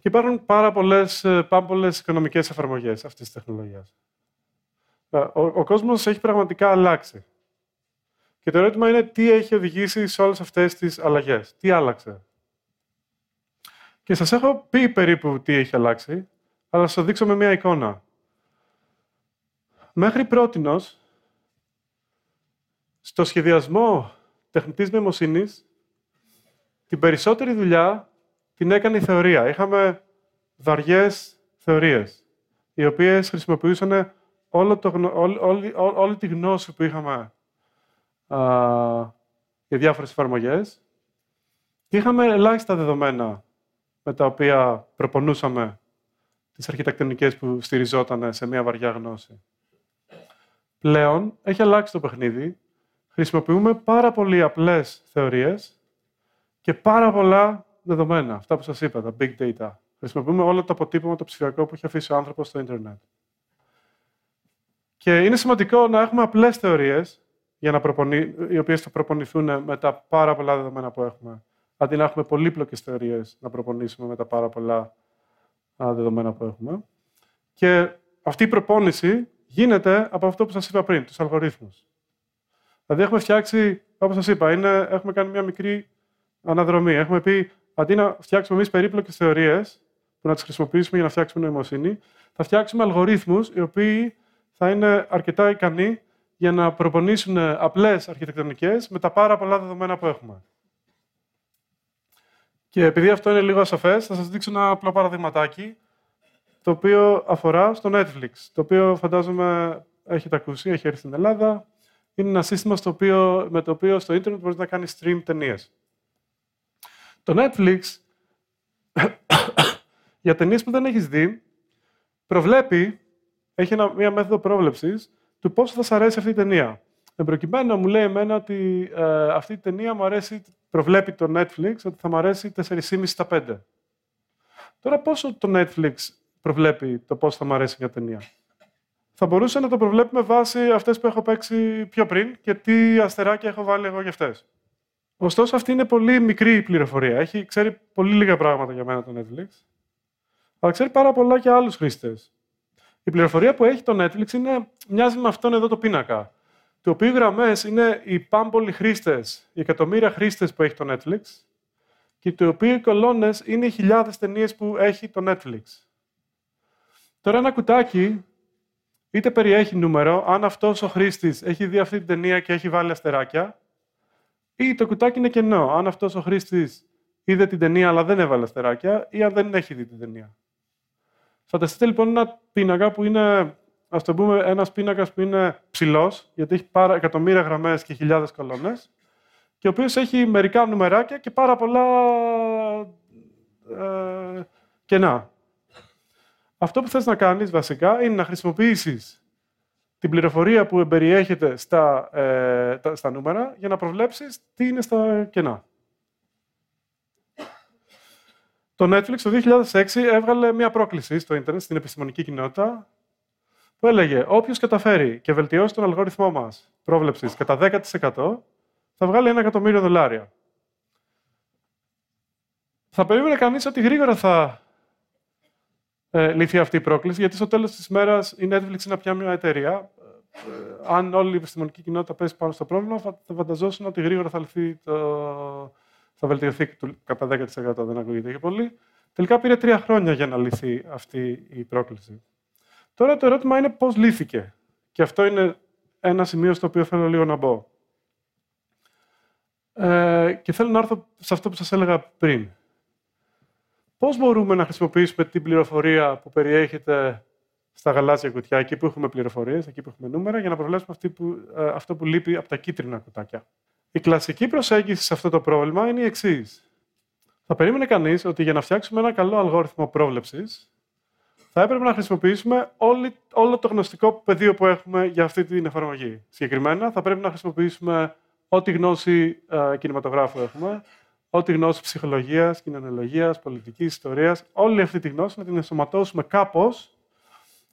Και υπάρχουν πάρα πολλές πάμπολες οικονομικές εφαρμογές αυτής της τεχνολογίας. Ο, ο κόσμος έχει πραγματικά αλλάξει. Και το ερώτημα είναι τι έχει οδηγήσει σε όλες αυτές τις αλλαγές. Τι άλλαξε. Και σας έχω πει περίπου τι έχει αλλάξει, αλλά σας το δείξω με μια εικόνα. Μέχρι πρότινος, στο σχεδιασμό τεχνητής νοημοσύνης, την περισσότερη δουλειά την έκανε η θεωρία. Είχαμε βαριές θεωρίες, οι οποίες χρησιμοποιούσαν όλο το, όλη, όλη, όλη, όλη τη γνώση που είχαμε Uh, για διάφορες εφαρμογές. Και είχαμε ελάχιστα δεδομένα με τα οποία προπονούσαμε τις αρχιτεκτονικές που στηριζόταν σε μια βαριά γνώση. Πλέον, έχει αλλάξει το παιχνίδι. Χρησιμοποιούμε πάρα πολύ απλές θεωρίες και πάρα πολλά δεδομένα. Αυτά που σας είπα, τα big data. Χρησιμοποιούμε όλο το αποτύπωμα, το ψηφιακό που έχει αφήσει ο άνθρωπος στο ίντερνετ. Και είναι σημαντικό να έχουμε απλές θεωρίες για να προπονεί, οι οποίες θα προπονηθούν με τα πάρα πολλά δεδομένα που έχουμε, αντί να έχουμε πολύπλοκες θεωρίες να προπονήσουμε με τα πάρα πολλά α, δεδομένα που έχουμε. Και αυτή η προπόνηση γίνεται από αυτό που σας είπα πριν, τους αλγορίθμους. Δηλαδή έχουμε φτιάξει, όπως σας είπα, είναι, έχουμε κάνει μια μικρή αναδρομή. Έχουμε πει, αντί να φτιάξουμε εμείς περίπλοκες θεωρίες, που να τις χρησιμοποιήσουμε για να φτιάξουμε νοημοσύνη, θα φτιάξουμε αλγορίθμους οι οποίοι θα είναι αρκετά ικανοί για να προπονήσουν απλές αρχιτεκτονικές με τα πάρα πολλά δεδομένα που έχουμε. Και επειδή αυτό είναι λίγο ασαφές, θα σας δείξω ένα απλό παραδειγματάκι, το οποίο αφορά στο Netflix, το οποίο φαντάζομαι έχετε ακούσει, έχει έρθει στην Ελλάδα. Είναι ένα σύστημα στο οποίο, με το οποίο στο ίντερνετ μπορείς να κάνεις stream ταινίες. Το Netflix, για ταινίες που δεν έχεις δει, προβλέπει, έχει μια μέθοδο πρόβλεψης, του πώς θα σας αρέσει αυτή η ταινία. Εν προκειμένου, μου λέει εμένα ότι ε, αυτή η ταινία μου αρέσει, προβλέπει το Netflix, ότι θα μου αρέσει τέσσερα κόμμα πέντε στα πέντε. Τώρα, πόσο το Netflix προβλέπει το πώς θα μου αρέσει μια ταινία. Θα μπορούσα να το προβλέπει με βάση αυτές που έχω παίξει πιο πριν και τι αστεράκια έχω βάλει εγώ για αυτές. Ωστόσο, αυτή είναι πολύ μικρή πληροφορία. Έχει, ξέρει πολύ λίγα πράγματα για μένα το Netflix, αλλά ξέρει πάρα πολλά για άλλους χρήστες. Η πληροφορία που έχει το Netflix είναι, μοιάζει με αυτόν εδώ το πίνακα, το οποίο οι γραμμές είναι οι πάμπολοι χρήστες, οι εκατομμύρια χρήστες που έχει το Netflix και το οποίο οι κολόνες είναι οι χιλιάδες ταινίες που έχει το Netflix. Τώρα ένα κουτάκι είτε περιέχει νούμερο, αν αυτός ο χρήστης έχει δει αυτή την ταινία και έχει βάλει αστεράκια, ή το κουτάκι είναι κενό, αν αυτός ο χρήστης είδε την ταινία αλλά δεν έβαλε αστεράκια ή αν δεν έχει δει την ταινία. Φανταστείτε λοιπόν ένα πίνακα που είναι, ας το πούμε, ένας πίνακας που είναι ψηλός, γιατί έχει πάρα εκατομμύρια γραμμές και χιλιάδες κολόνες, και ο οποίος έχει μερικά νουμεράκια και πάρα πολλά ε, κενά. Αυτό που θες να κάνεις βασικά είναι να χρησιμοποιήσεις την πληροφορία που περιέχεται στα, ε, τα, στα νούμερα για να προβλέψεις τι είναι στα κενά. Το Netflix το δύο χιλιάδες έξι έβγαλε μια πρόκληση στο ίντερνετ, στην επιστημονική κοινότητα, που έλεγε «Όποιος καταφέρει και βελτιώσει τον αλγόριθμό μας πρόβλεψης κατά δέκα τοις εκατό, θα βγάλει ένα εκατομμύριο δολάρια». Θα περίμενε κανείς ότι γρήγορα θα ε, λυθεί αυτή η πρόκληση, γιατί στο τέλος της μέρας η Netflix είναι πια μια εταιρεία. Ε, ε, αν όλη η επιστημονική κοινότητα πέσει πάνω στο πρόβλημα, θα φανταζόσουν ότι γρήγορα θα λυθεί το... Θα βελτιωθεί κατά δέκα τοις εκατό, δεν ακούγεται και πολύ. Τελικά πήρε τρία χρόνια για να λυθεί αυτή η πρόκληση. Τώρα το ερώτημα είναι πώς λύθηκε. Και αυτό είναι ένα σημείο στο οποίο θέλω λίγο να μπω. Ε, και θέλω να έρθω σε αυτό που σας έλεγα πριν. Πώς μπορούμε να χρησιμοποιήσουμε την πληροφορία που περιέχεται στα γαλάζια κουτιά, εκεί που έχουμε πληροφορίες, εκεί που έχουμε νούμερα, για να προβλέψουμε αυτή που, ε, αυτό που λείπει από τα κίτρινα κουτάκια. Η κλασική προσέγγιση σε αυτό το πρόβλημα είναι η εξής. Θα περίμενε κανείς ότι για να φτιάξουμε ένα καλό αλγόριθμο πρόβλεψης, θα έπρεπε να χρησιμοποιήσουμε όλη, όλο το γνωστικό πεδίο που έχουμε για αυτή την εφαρμογή. Συγκεκριμένα, θα πρέπει να χρησιμοποιήσουμε ό,τι γνώση ε, κινηματογράφου έχουμε, ό,τι γνώση ψυχολογίας, κοινωνιολογίας, πολιτικής, ιστορίας, όλη αυτή τη γνώση να την ενσωματώσουμε κάπως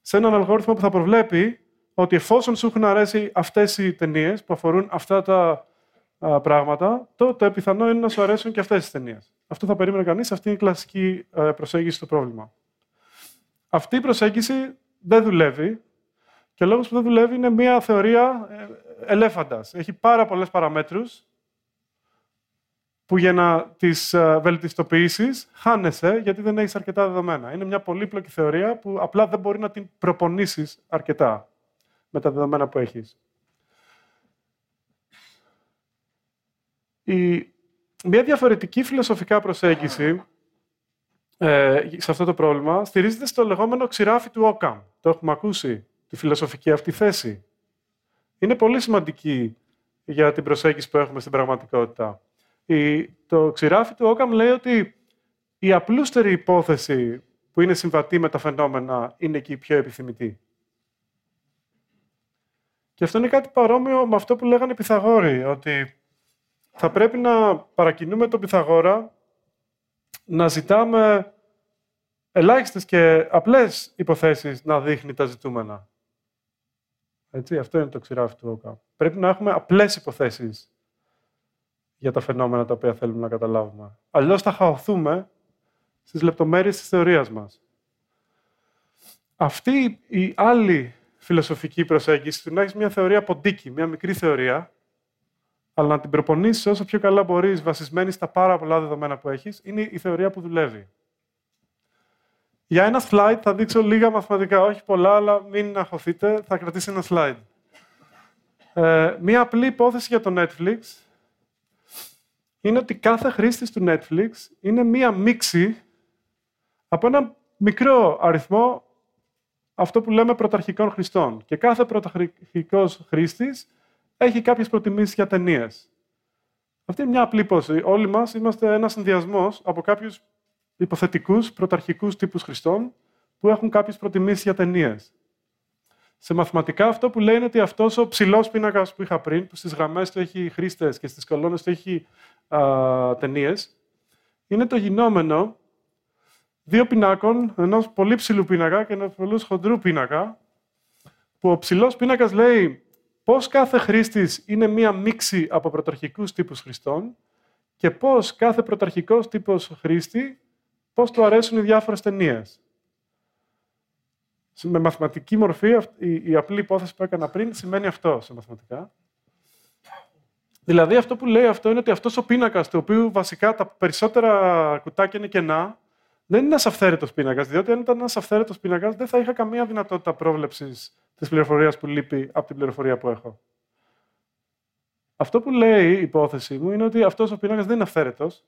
σε έναν αλγόριθμο που θα προβλέπει ότι εφόσον σου έχουν αρέσει αυτές οι ταινίες που αφορούν αυτά τα α, πράγματα, το, το πιθανό είναι να σου αρέσουν και αυτές τις ταινίες. Αυτό θα περίμενε κανείς, αυτή είναι η κλασική ε, προσέγγιση στο πρόβλημα. Αυτή η προσέγγιση δεν δουλεύει και ο λόγος που δεν δουλεύει είναι μια θεωρία ελέφαντας. Έχει πάρα πολλές παραμέτρους που για να τις βελτιστοποιήσεις χάνεσαι γιατί δεν έχεις αρκετά δεδομένα. Είναι μια πολύπλοκη θεωρία που απλά δεν μπορεί να την προπονήσεις αρκετά με τα δεδομένα που έχεις. Η... Μια διαφορετική φιλοσοφικά προσέγγιση ε, σε αυτό το πρόβλημα στηρίζεται στο λεγόμενο ξυράφι του Όκαμ. Το έχουμε ακούσει, τη φιλοσοφική αυτή θέση. Είναι πολύ σημαντική για την προσέγγιση που έχουμε στην πραγματικότητα. Η, το ξυράφι του Όκαμ λέει ότι η απλούστερη υπόθεση που είναι συμβατή με τα φαινόμενα είναι και η πιο επιθυμητή. Και αυτό είναι κάτι παρόμοιο με αυτό που λέγανε οι Πυθαγόροι, ότι θα πρέπει να παρακινούμε τον Πυθαγόρα να ζητάμε ελάχιστες και απλές υποθέσεις να δείχνει τα ζητούμενα. Έτσι, αυτό είναι το ξυράφι του Όκαμ. Πρέπει να έχουμε απλές υποθέσεις για τα φαινόμενα τα οποία θέλουμε να καταλάβουμε. Αλλιώς θα χαωθούμε στις λεπτομέρειες της θεωρίας μας. Αυτή η άλλη φιλοσοφική προσέγγιση, του να έχεις μια θεωρία ποντίκη, μια μικρή θεωρία, αλλά να την προπονήσεις όσο πιο καλά μπορείς, βασισμένη στα πάρα πολλά δεδομένα που έχεις, είναι η θεωρία που δουλεύει. Για ένα slide θα δείξω λίγα μαθηματικά, όχι πολλά, αλλά μην αγχωθείτε, θα κρατήσει ένα slide. Ε, μια απλή υπόθεση για το Netflix είναι ότι κάθε χρήστης του Netflix είναι μία μίξη από ένα μικρό αριθμό αυτό που λέμε πρωταρχικών χρηστών. Και κάθε πρωταρχικός χρήστης έχει κάποιες προτιμήσεις για ταινίες. Αυτή είναι μια απλή υπόθεση. Όλοι μας είμαστε ένας συνδυασμός από κάποιους υποθετικούς πρωταρχικούς τύπους χρηστών που έχουν κάποιες προτιμήσεις για ταινίες. Σε μαθηματικά αυτό που λέει είναι ότι αυτός ο ψηλός πίνακας που είχα πριν, που στις γραμμές του έχει χρήστες και στις κολόνες του έχει α, ταινίες, είναι το γινόμενο δύο πινάκων, ενός πολύ ψηλού πίνακα και ενός πολύ χοντρού πίνακα, που ο ψηλός πίνακας λέει πώς κάθε χρήστης είναι μία μίξη από πρωταρχικούς τύπους χρηστών και πώς κάθε πρωταρχικός τύπος χρήστη, πώς του αρέσουν οι διάφορες ταινίες. Με μαθηματική μορφή, η απλή υπόθεση που έκανα πριν σημαίνει αυτό σε μαθηματικά. Δηλαδή, αυτό που λέει αυτό είναι ότι αυτός ο πίνακας, του οποίου βασικά τα περισσότερα κουτάκια είναι κενά, δεν είναι ένας αυθαίρετος πίνακας, διότι αν ήταν ένας αυθαίρετος πίνακας, δεν θα είχα καμία δυνατότητα πρόβλεψης της πληροφορίας που λείπει από την πληροφορία που έχω. Αυτό που λέει η υπόθεση μου είναι ότι αυτός ο πίνακας δεν είναι αυθαίρετος,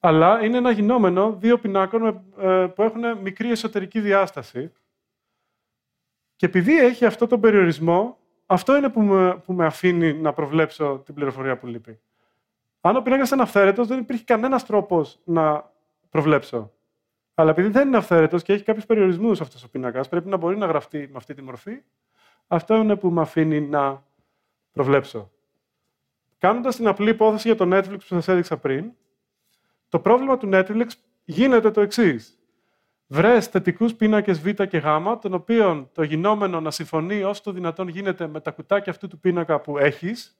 αλλά είναι ένα γινόμενο δύο πινάκων που έχουν μικρή εσωτερική διάσταση. Και επειδή έχει αυτό τον περιορισμό, αυτό είναι που με, που με αφήνει να προβλέψω την πληροφορία που λείπει. Αν ο πινάκας ήταν αυθαίρετος, δεν υπήρχε κανένας τρόπος να προβλέψω. Αλλά επειδή δεν είναι αυθαίρετος και έχει κάποιους περιορισμούς αυτός ο πινάκας, πρέπει να μπορεί να γραφτεί με αυτή τη μορφή, αυτό είναι που με αφήνει να προβλέψω. Κάνοντας την απλή υπόθεση για το Netflix που σας έδειξα πριν, το πρόβλημα του Netflix γίνεται το εξής. Βρες θετικούς πίνακες Β και Γ, των οποίων το γινόμενο να συμφωνεί όσο το δυνατόν γίνεται με τα κουτάκια αυτού του πίνακα που έχεις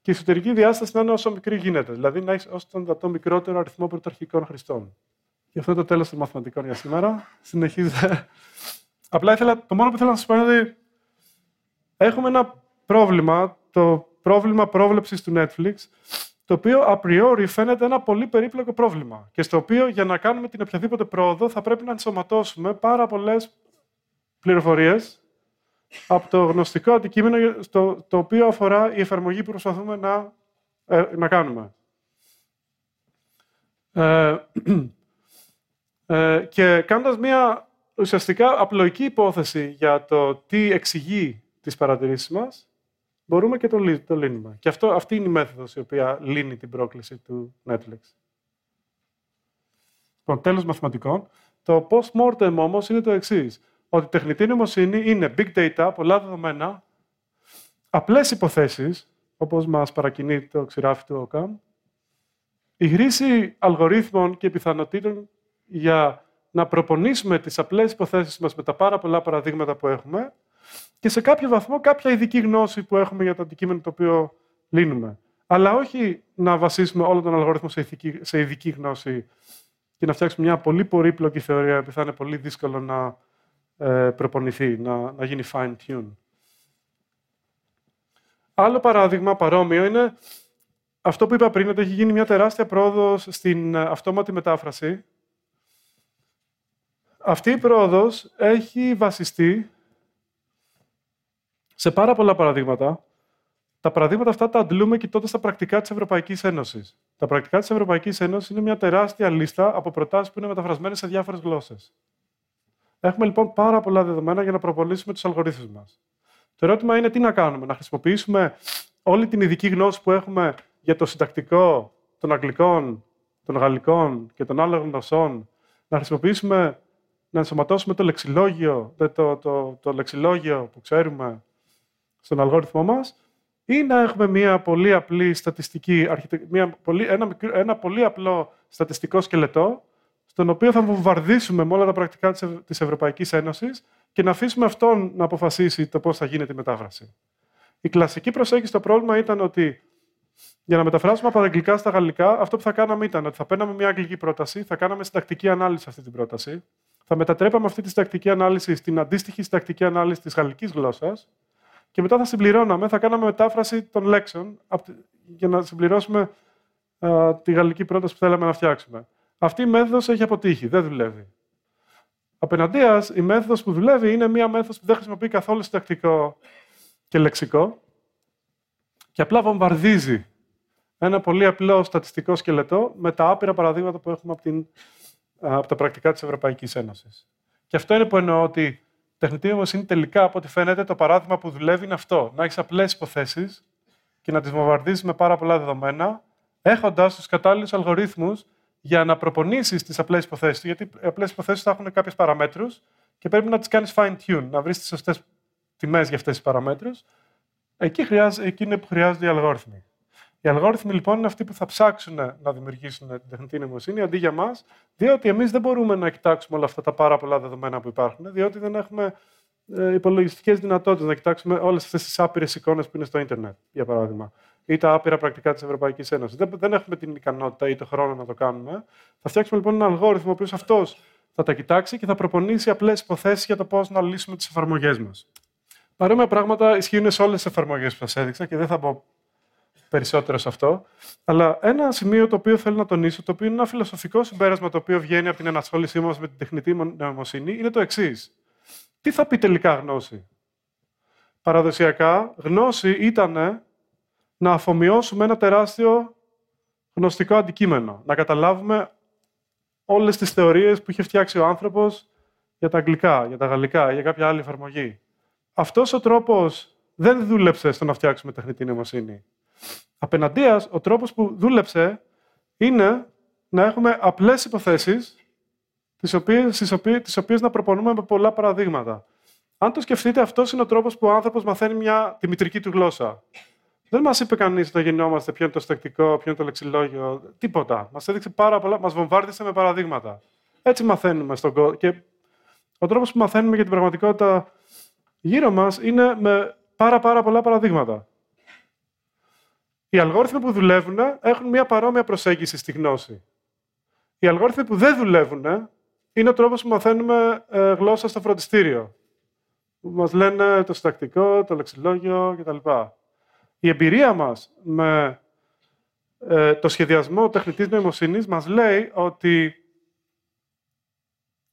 και η εσωτερική διάσταση να είναι όσο μικρή γίνεται. Δηλαδή να έχεις όσο το δυνατόν μικρότερο αριθμό πρωταρχικών χρηστών. Γι' αυτό το τέλος των μαθηματικών για σήμερα. Συνεχίζεται. Απλά ήθελα, το μόνο που ήθελα να σας πω είναι ότι έχουμε ένα πρόβλημα, το πρόβλημα πρόβλεψης του Netflix, το οποίο a priori φαίνεται ένα πολύ περίπλοκο πρόβλημα και στο οποίο για να κάνουμε την οποιαδήποτε πρόοδο θα πρέπει να ενσωματώσουμε πάρα πολλές πληροφορίες από το γνωστικό αντικείμενο στο, το οποίο αφορά η εφαρμογή που προσπαθούμε να, ε, να κάνουμε. Ε, ε, και κάνοντας μια ουσιαστικά απλοϊκή υπόθεση για το τι εξηγεί τις παρατηρήσεις μας, μπορούμε και το, το λύνουμε. Και αυτό, αυτή είναι η μέθοδος η οποία λύνει την πρόκληση του Netflix. Λοιπόν, τέλος μαθηματικών. Το post-mortem όμως είναι το εξής. Ότι η τεχνητή νοημοσύνη είναι big data, πολλά δεδομένα, απλές υποθέσεις, όπως μας παρακινεί το ξυράφι του Όκαμ, η χρήση αλγορίθμων και πιθανότητων για να προπονήσουμε τις απλές υποθέσεις μας με τα πάρα πολλά παραδείγματα που έχουμε και σε κάποιο βαθμό κάποια ειδική γνώση που έχουμε για το αντικείμενο το οποίο λύνουμε. Αλλά όχι να βασίσουμε όλο τον αλγορίθμο σε, ηθική, σε ειδική γνώση και να φτιάξουμε μια πολύ πολύπλοκη θεωρία που θα είναι πολύ δύσκολο να προπονηθεί, να, να γίνει fine-tune. Άλλο παράδειγμα παρόμοιο είναι αυτό που είπα πριν, ότι έχει γίνει μια τεράστια πρόοδος στην αυτόματη μετάφραση. Αυτή η πρόοδος έχει βασιστεί σε πάρα πολλά παραδείγματα. Τα παραδείγματα αυτά τα αντλούμε κοιτώντας τα πρακτικά της Ευρωπαϊκής Ένωσης. Τα πρακτικά της Ευρωπαϊκής Ένωσης είναι μια τεράστια λίστα από προτάσεις που είναι μεταφρασμένες σε διάφορες γλώσσες. Έχουμε λοιπόν πάρα πολλά δεδομένα για να προπονήσουμε τους αλγορίθμους μας. Το ερώτημα είναι τι να κάνουμε, να χρησιμοποιήσουμε όλη την ειδική γνώση που έχουμε για το συντακτικό των αγγλικών, των γαλλικών και των άλλων γνωσών, να χρησιμοποιήσουμε, να ενσωματώσουμε το λεξιλόγιο, το, το, το, το λεξιλόγιο που ξέρουμε στον αλγόριθμό μας, ή να έχουμε μια πολύ απλή στατιστική, μια, ένα, ένα πολύ απλό στατιστικό σκελετό, στον οποίο θα βομβαρδίσουμε με όλα τα πρακτικά της Ευρωπαϊκής Ένωσης και να αφήσουμε αυτόν να αποφασίσει το πώς θα γίνεται η μετάφραση. Η κλασική προσέγγιση στο πρόβλημα ήταν ότι για να μεταφράσουμε από τα αγγλικά στα γαλλικά, αυτό που θα κάναμε ήταν ότι θα παίρναμε μια αγγλική πρόταση, θα κάναμε συντακτική ανάλυση αυτή την πρόταση, θα μετατρέπαμε αυτή τη συντακτική ανάλυση στην αντίστοιχη συντακτική ανάλυση της γαλλικής γλώσσας και μετά θα συμπληρώναμε, θα κάναμε μετάφραση των λέξεων για να συμπληρώσουμε α, τη γαλλική πρόταση που θέλαμε να φτιάξουμε. Αυτή η μέθοδος έχει αποτύχει, δεν δουλεύει. Απέναντίας, η μέθοδος που δουλεύει είναι μία μέθοδος που δεν χρησιμοποιεί καθόλου συντακτικό και λεξικό και απλά βομβαρδίζει ένα πολύ απλό στατιστικό σκελετό με τα άπειρα παραδείγματα που έχουμε από, την, από τα πρακτικά της Ευρωπαϊκής Ένωσης. Και αυτό είναι που εννοώ ότι η τεχνητή νοημοσύνη τελικά, από ό,τι φαίνεται, το παράδειγμα που δουλεύει είναι αυτό. Να έχεις απλές υποθέσεις και να τις βομβαρδίζεις με πάρα πολλά δεδομένα, έχοντας τους κατάλληλους αλγορίθμους για να προπονήσεις τις απλές υποθέσεις, γιατί οι απλές υποθέσεις θα έχουν κάποιες παραμέτρους και πρέπει να τις κάνεις fine-tune, να βρεις τις σωστές τιμές για αυτές τις παραμέτρους. Εκεί, εκεί είναι που χρειάζονται οι αλγόριθμοι. Οι αλγόριθμοι λοιπόν είναι αυτοί που θα ψάξουν να δημιουργήσουν την τεχνητή νοημοσύνη αντί για μας, διότι εμείς δεν μπορούμε να κοιτάξουμε όλα αυτά τα πάρα πολλά δεδομένα που υπάρχουν, διότι δεν έχουμε υπολογιστικές δυνατότητες να κοιτάξουμε όλες αυτές τις άπειρες εικόνες που είναι στο Ιντερνετ, για παράδειγμα. Ή τα άπειρα πρακτικά της Ευρωπαϊκής Ένωσης. Δεν έχουμε την ικανότητα ή τον χρόνο να το κάνουμε. Θα φτιάξουμε λοιπόν έναν αλγόριθμο ο οποίος αυτός θα τα κοιτάξει και θα προπονήσει απλές υποθέσεις για το πώς να λύσουμε τις εφαρμογές μας. Παρόμοια πράγματα ισχύουν σε όλες τις εφαρμογές που σας έδειξα και δεν θα πω περισσότερο σε αυτό. Αλλά ένα σημείο το οποίο θέλω να τονίσω, το οποίο είναι ένα φιλοσοφικό συμπέρασμα το οποίο βγαίνει από την ενασχόλησή μας με την τεχνητή νοημοσύνη, είναι το εξής. Τι θα πει τελικά γνώση? Παραδοσιακά, γνώση ήταν να αφομοιώσουμε ένα τεράστιο γνωστικό αντικείμενο. Να καταλάβουμε όλες τις θεωρίες που είχε φτιάξει ο άνθρωπος για τα αγγλικά, για τα γαλλικά, για κάποια άλλη εφαρμογή. Αυτός ο τρόπος δεν δούλεψε στο να φτιάξουμε τεχνητή νοημοσύνη. Απέναντίας, ο τρόπος που δούλεψε είναι να έχουμε απλές υποθέσεις, τις οποίες, τις οποίες να προπονούμε με πολλά παραδείγματα. Αν το σκεφτείτε, αυτός είναι ο τρόπος που ο άνθρωπος μαθαίνει μια, τη μητρική του γλώσσα. Δεν μας είπε κανείς το γεννιόμαστε, ποιο είναι το συντακτικό, ποιο είναι το λεξιλόγιο, τίποτα. Μας έδειξε πάρα πολλά, μας βομβάρδισε με παραδείγματα. Έτσι μαθαίνουμε στον κόσμο. Και ο τρόπος που μαθαίνουμε για την πραγματικότητα γύρω μας είναι με πάρα, πάρα πολλά παραδείγματα. Οι αλγόριθμοι που δουλεύουν έχουν μια παρόμοια προσέγγιση στη γνώση. Οι αλγόριθμοι που δεν δουλεύουν είναι ο τρόπος που μαθαίνουμε γλώσσα στο φροντιστήριο. Μας λένε το συντακτικό, το λεξιλόγιο κτλ. Η εμπειρία μας με ε, το σχεδιασμό τεχνητής νοημοσύνης μας λέει ότι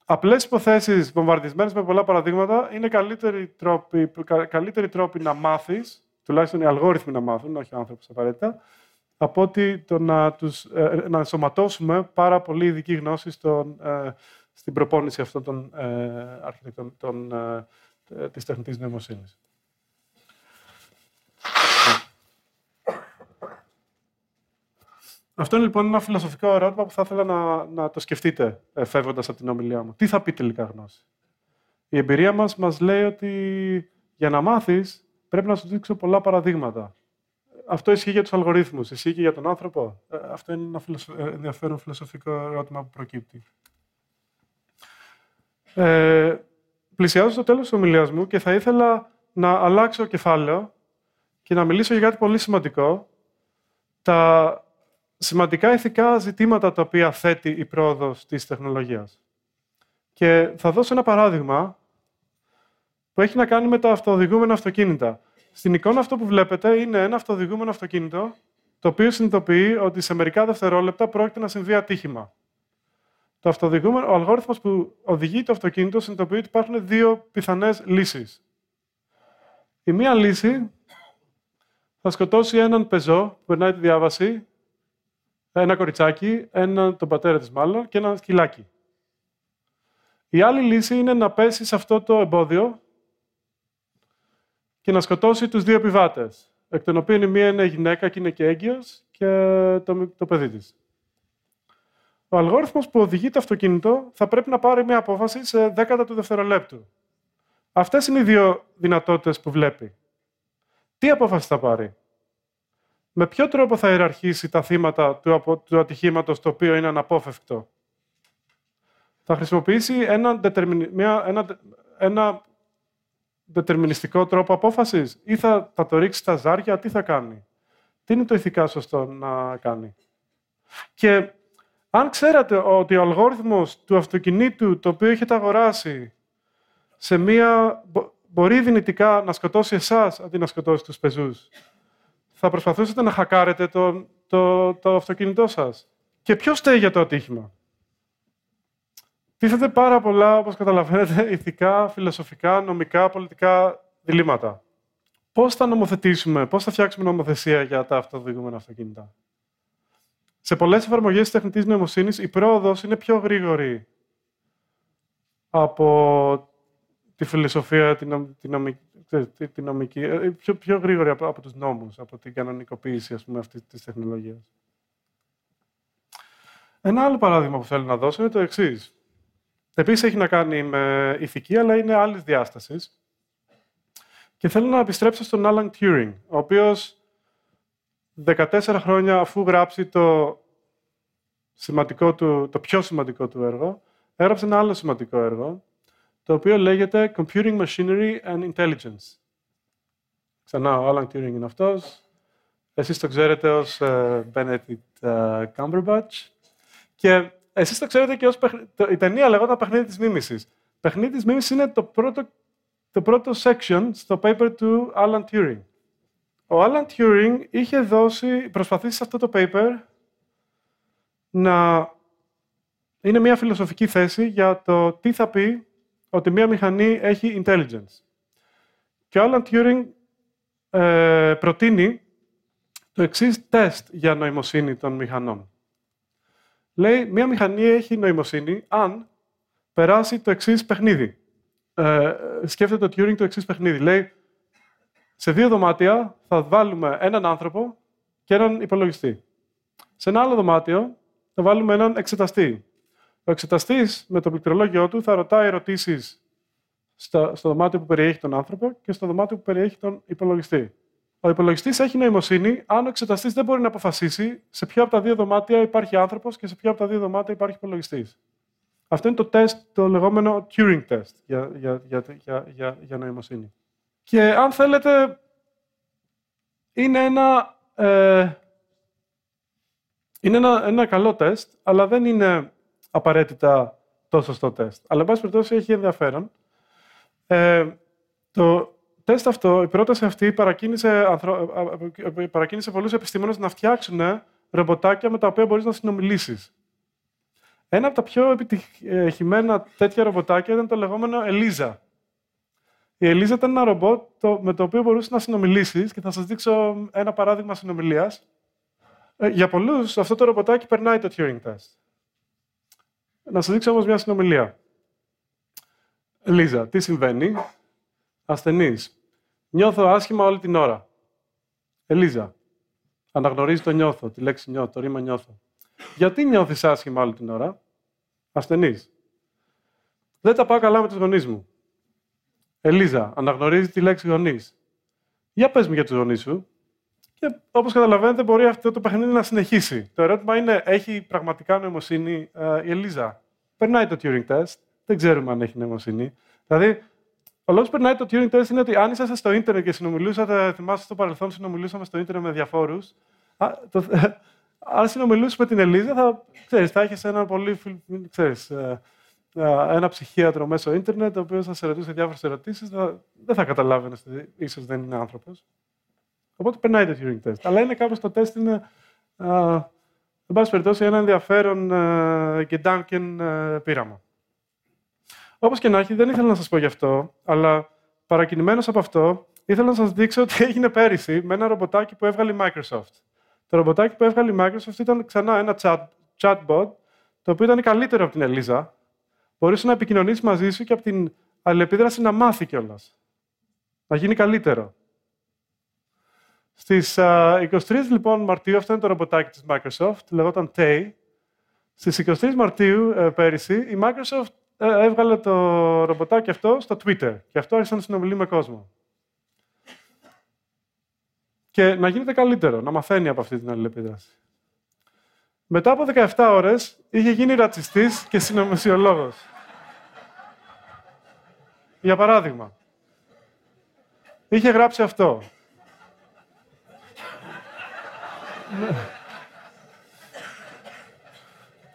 Απλές υποθέσεις βομβαρδισμένες με πολλά παραδείγματα είναι καλύτεροι τρόποι, καλύτεροι τρόποι να μάθεις, τουλάχιστον οι αλγόριθμοι να μάθουν, όχι άνθρωποι απαραίτητα, από ότι το να, τους, να ενσωματώσουμε πάρα πολύ ειδική γνώση στον, στην προπόνηση αυτών των αρχιτεκτών της τεχνητής νοημοσύνης. Αυτό είναι λοιπόν ένα φιλοσοφικό ερώτημα που θα ήθελα να, να το σκεφτείτε φεύγοντας από την ομιλία μου. Τι θα πει τελικά γνώση? Η εμπειρία μας μας λέει ότι για να μάθεις πρέπει να σου δείξω πολλά παραδείγματα. Αυτό ισχύει για τους αλγορίθμους, ισχύει και για τον άνθρωπο. Αυτό είναι ένα φιλοσοφ... ενδιαφέρον φιλοσοφικό ερώτημα που προκύπτει. Ε, πλησιάζω στο τέλος της ομιλίας μου και θα ήθελα να αλλάξω κεφάλαιο και να μιλήσω για κάτι πολύ σημαντικό. Τα σημαντικά ηθικά ζητήματα τα οποία θέτει η πρόοδος της τεχνολογίας. Και θα δώσω ένα παράδειγμα που έχει να κάνει με τα αυτοοδηγούμενα αυτοκίνητα. Στην εικόνα αυτό που βλέπετε είναι ένα αυτοοδηγούμενο αυτοκίνητο το οποίο συνειδητοποιεί ότι σε μερικά δευτερόλεπτα πρόκειται να συμβεί ατύχημα. Το αυτοοδηγούμενο, ο αλγόριθμος που οδηγεί το αυτοκίνητο συνειδητοποιεί ότι υπάρχουν δύο πιθανές λύσεις. Η μία λύση θα σκοτώσει έναν πεζό που περνάει τη διάβαση, ένα κοριτσάκι, ένα, τον πατέρα της μάλλον, και ένα σκυλάκι. Η άλλη λύση είναι να πέσει σε αυτό το εμπόδιο και να σκοτώσει τους δύο επιβάτες, εκ των οποίων η μία είναι γυναίκα και είναι και έγκυος και το, το παιδί της. Ο αλγόριθμος που οδηγεί το αυτοκίνητο θα πρέπει να πάρει μια απόφαση σε δέκατα του δευτερολέπτου. Αυτές είναι οι δύο δυνατότητες που βλέπει. Τι απόφαση θα πάρει? Με ποιο τρόπο θα ιεραρχήσει τα θύματα του ατυχήματος το οποίο είναι αναπόφευκτο? Θα χρησιμοποιήσει ένα, determin, μια, ένα, ένα δετερμινιστικό τρόπο απόφασης ή θα, θα το ρίξει στα ζάρια, τι θα κάνει? Τι είναι το ηθικά σωστό να κάνει? Και αν ξέρατε ότι ο αλγόριθμος του αυτοκινήτου το οποίο έχετε αγοράσει σε μία, μπορεί δυνητικά να σκοτώσει εσάς αντί να σκοτώσει τους πεζούς, θα προσπαθούσατε να χακάρετε το, το, το αυτοκίνητό σας? Και ποιος στέγει για το ατύχημα? Τίθεται πάρα πολλά, όπως καταλαβαίνετε, ηθικά, φιλοσοφικά, νομικά, πολιτικά διλήμματα. Πώς θα νομοθετήσουμε, πώς θα φτιάξουμε νομοθεσία για τα αυτοδιοικούμενα αυτοκίνητα? Σε πολλές εφαρμογές της τεχνητής νοημοσύνης, η πρόοδος είναι πιο γρήγορη από τη φιλοσοφία, τη νομική, τη νομική, πιο, πιο γρήγορη από, από τους νόμους, από την κανονικοποίηση, ας πούμε, αυτής της τεχνολογίας. Ένα άλλο παράδειγμα που θέλω να δώσω είναι το εξής. Επίσης έχει να κάνει με ηθική, αλλά είναι άλλης διάστασης. Και θέλω να επιστρέψω στον Alan Turing, ο οποίος δεκατέσσερα χρόνια αφού γράψει το, σημαντικό του, το πιο σημαντικό του έργο, έγραψε ένα άλλο σημαντικό έργο, το οποίο λέγεται Computing Machinery and Intelligence. Ξανά, ο Alan Turing είναι αυτός. Εσείς το ξέρετε ως uh, Benedict uh, Cumberbatch. Και εσείς το ξέρετε και ως παιχ... η ταινία λεγόταν Παιχνίδι της Μίμησης. Παιχνίδι της Μίμησης είναι το πρώτο, το πρώτο section στο paper του Alan Turing. Ο Alan Turing είχε δώσει, προσπαθήσει σε αυτό το paper να είναι μια φιλοσοφική θέση για το τι θα πει ότι μία μηχανή έχει intelligence. Και ο Alan Turing ε, προτείνει το εξής τεστ για νοημοσύνη των μηχανών. Λέει, μία μηχανή έχει νοημοσύνη αν περάσει το εξής παιχνίδι. Ε, σκέφτεται ο Turing το εξής παιχνίδι. Λέει, σε δύο δωμάτια θα βάλουμε έναν άνθρωπο και έναν υπολογιστή. Σε ένα άλλο δωμάτιο θα βάλουμε έναν εξεταστή. Ο εξεταστής με το πληκτρολόγιο του θα ρωτάει ερωτήσεις στο, στο δωμάτιο που περιέχει τον άνθρωπο και στο δωμάτιο που περιέχει τον υπολογιστή. Ο υπολογιστής έχει νοημοσύνη αν ο εξεταστής δεν μπορεί να αποφασίσει σε ποια από τα δύο δωμάτια υπάρχει άνθρωπος και σε ποια από τα δύο δωμάτια υπάρχει υπολογιστής. Αυτό είναι το τεστ, το λεγόμενο Turing Test για, για, για, για, για, για νοημοσύνη. Και αν θέλετε, είναι ένα, ε, είναι ένα, ένα καλό τεστ, αλλά δεν είναι απαραίτητα το σωστό τεστ. Αλλά, εν πάση περιπτώσει, έχει ενδιαφέρον. Ε, το τεστ αυτό, η πρόταση αυτή, παρακίνησε, ανθρω... παρακίνησε πολλούς επιστήμονες να φτιάξουν ρομποτάκια με τα οποία μπορείς να συνομιλήσεις. Ένα από τα πιο επιτυχημένα τέτοια ρομποτάκια ήταν το λεγόμενο Ελίζα. Η Ελίζα ήταν ένα ρομπότ με το οποίο μπορούσε να συνομιλήσεις και θα σας δείξω ένα παράδειγμα συνομιλίας. Για πολλούς, αυτό το ρομποτάκι περνάει το Turing Test. Να σας δείξω όμως μια συνομιλία. Ελίζα, τι συμβαίνει? Ασθενής. Νιώθω άσχημα όλη την ώρα. Ελίζα, αναγνωρίζει το νιώθω, τη λέξη νιώθω, το ρήμα νιώθω. Γιατί νιώθεις άσχημα όλη την ώρα? Ασθενής. Δεν τα πάω καλά με τους γονείς μου. Ελίζα, αναγνωρίζει τη λέξη γονείς. Για πες μου για τους γονείς σου. Και όπως καταλαβαίνετε, μπορεί αυτό το παιχνίδι να συνεχίσει. Το ερώτημα είναι, έχει πραγματικά νοημοσύνη ε, η Ελίζα? Περνάει το Turing Test. Δεν ξέρουμε αν έχει νοημοσύνη. Δηλαδή, ο λόγος που περνάει το Turing Test είναι ότι αν είσαστε στο ίντερνετ και συνομιλούσατε, θυμάστε στο παρελθόν, συνομιλούσαμε στο ίντερνετ με διαφόρους. Αν συνομιλούσες με την Ελίζα, θα, ξέρεις, θα έχεις ένα, πολύ, ξέρεις, ένα ψυχίατρο μέσω ίντερνετ, ο οποίος θα σε ρωτούσε διάφορες ερωτήσεις, θα, δεν θα καταλάβαινες ότι ίσως δεν είναι άνθρωπος. Οπότε περνάει το Turing Test. Αλλά είναι κάπως το τεστ, είναι, α, εν πάση περιπτώσει, ένα ενδιαφέρον και Duncan πείραμα. Όπως και να έχει, δεν ήθελα να σας πω γι' αυτό, αλλά παρακινημένος από αυτό, ήθελα να σας δείξω ότι έγινε πέρυσι με ένα ρομποτάκι που έβγαλε η Microsoft. Το ρομποτάκι που έβγαλε η Microsoft ήταν ξανά ένα chat, chatbot, το οποίο ήταν καλύτερο από την Ελίζα. Μπορούσε να επικοινωνήσει μαζί σου και από την αλληλεπίδραση να μάθει κιόλας. Να γίνει καλύτερο. Στις uh, εικοστή τρίτη λοιπόν, Μαρτίου, αυτό είναι το ρομποτάκι της Microsoft, λεγόταν Tay. Στις εικοστή τρίτη Μαρτίου ε, πέρυσι, η Microsoft ε, έβγαλε το ρομποτάκι αυτό στο Twitter. Και αυτό άρχισε να συνομιλεί με κόσμο. Και να γίνεται καλύτερο, να μαθαίνει από αυτή την αλληλεπίδραση. Μετά από δεκαεπτά ώρες, είχε γίνει ρατσιστής και συνωμοσιολόγος. Για παράδειγμα, είχε γράψει αυτό.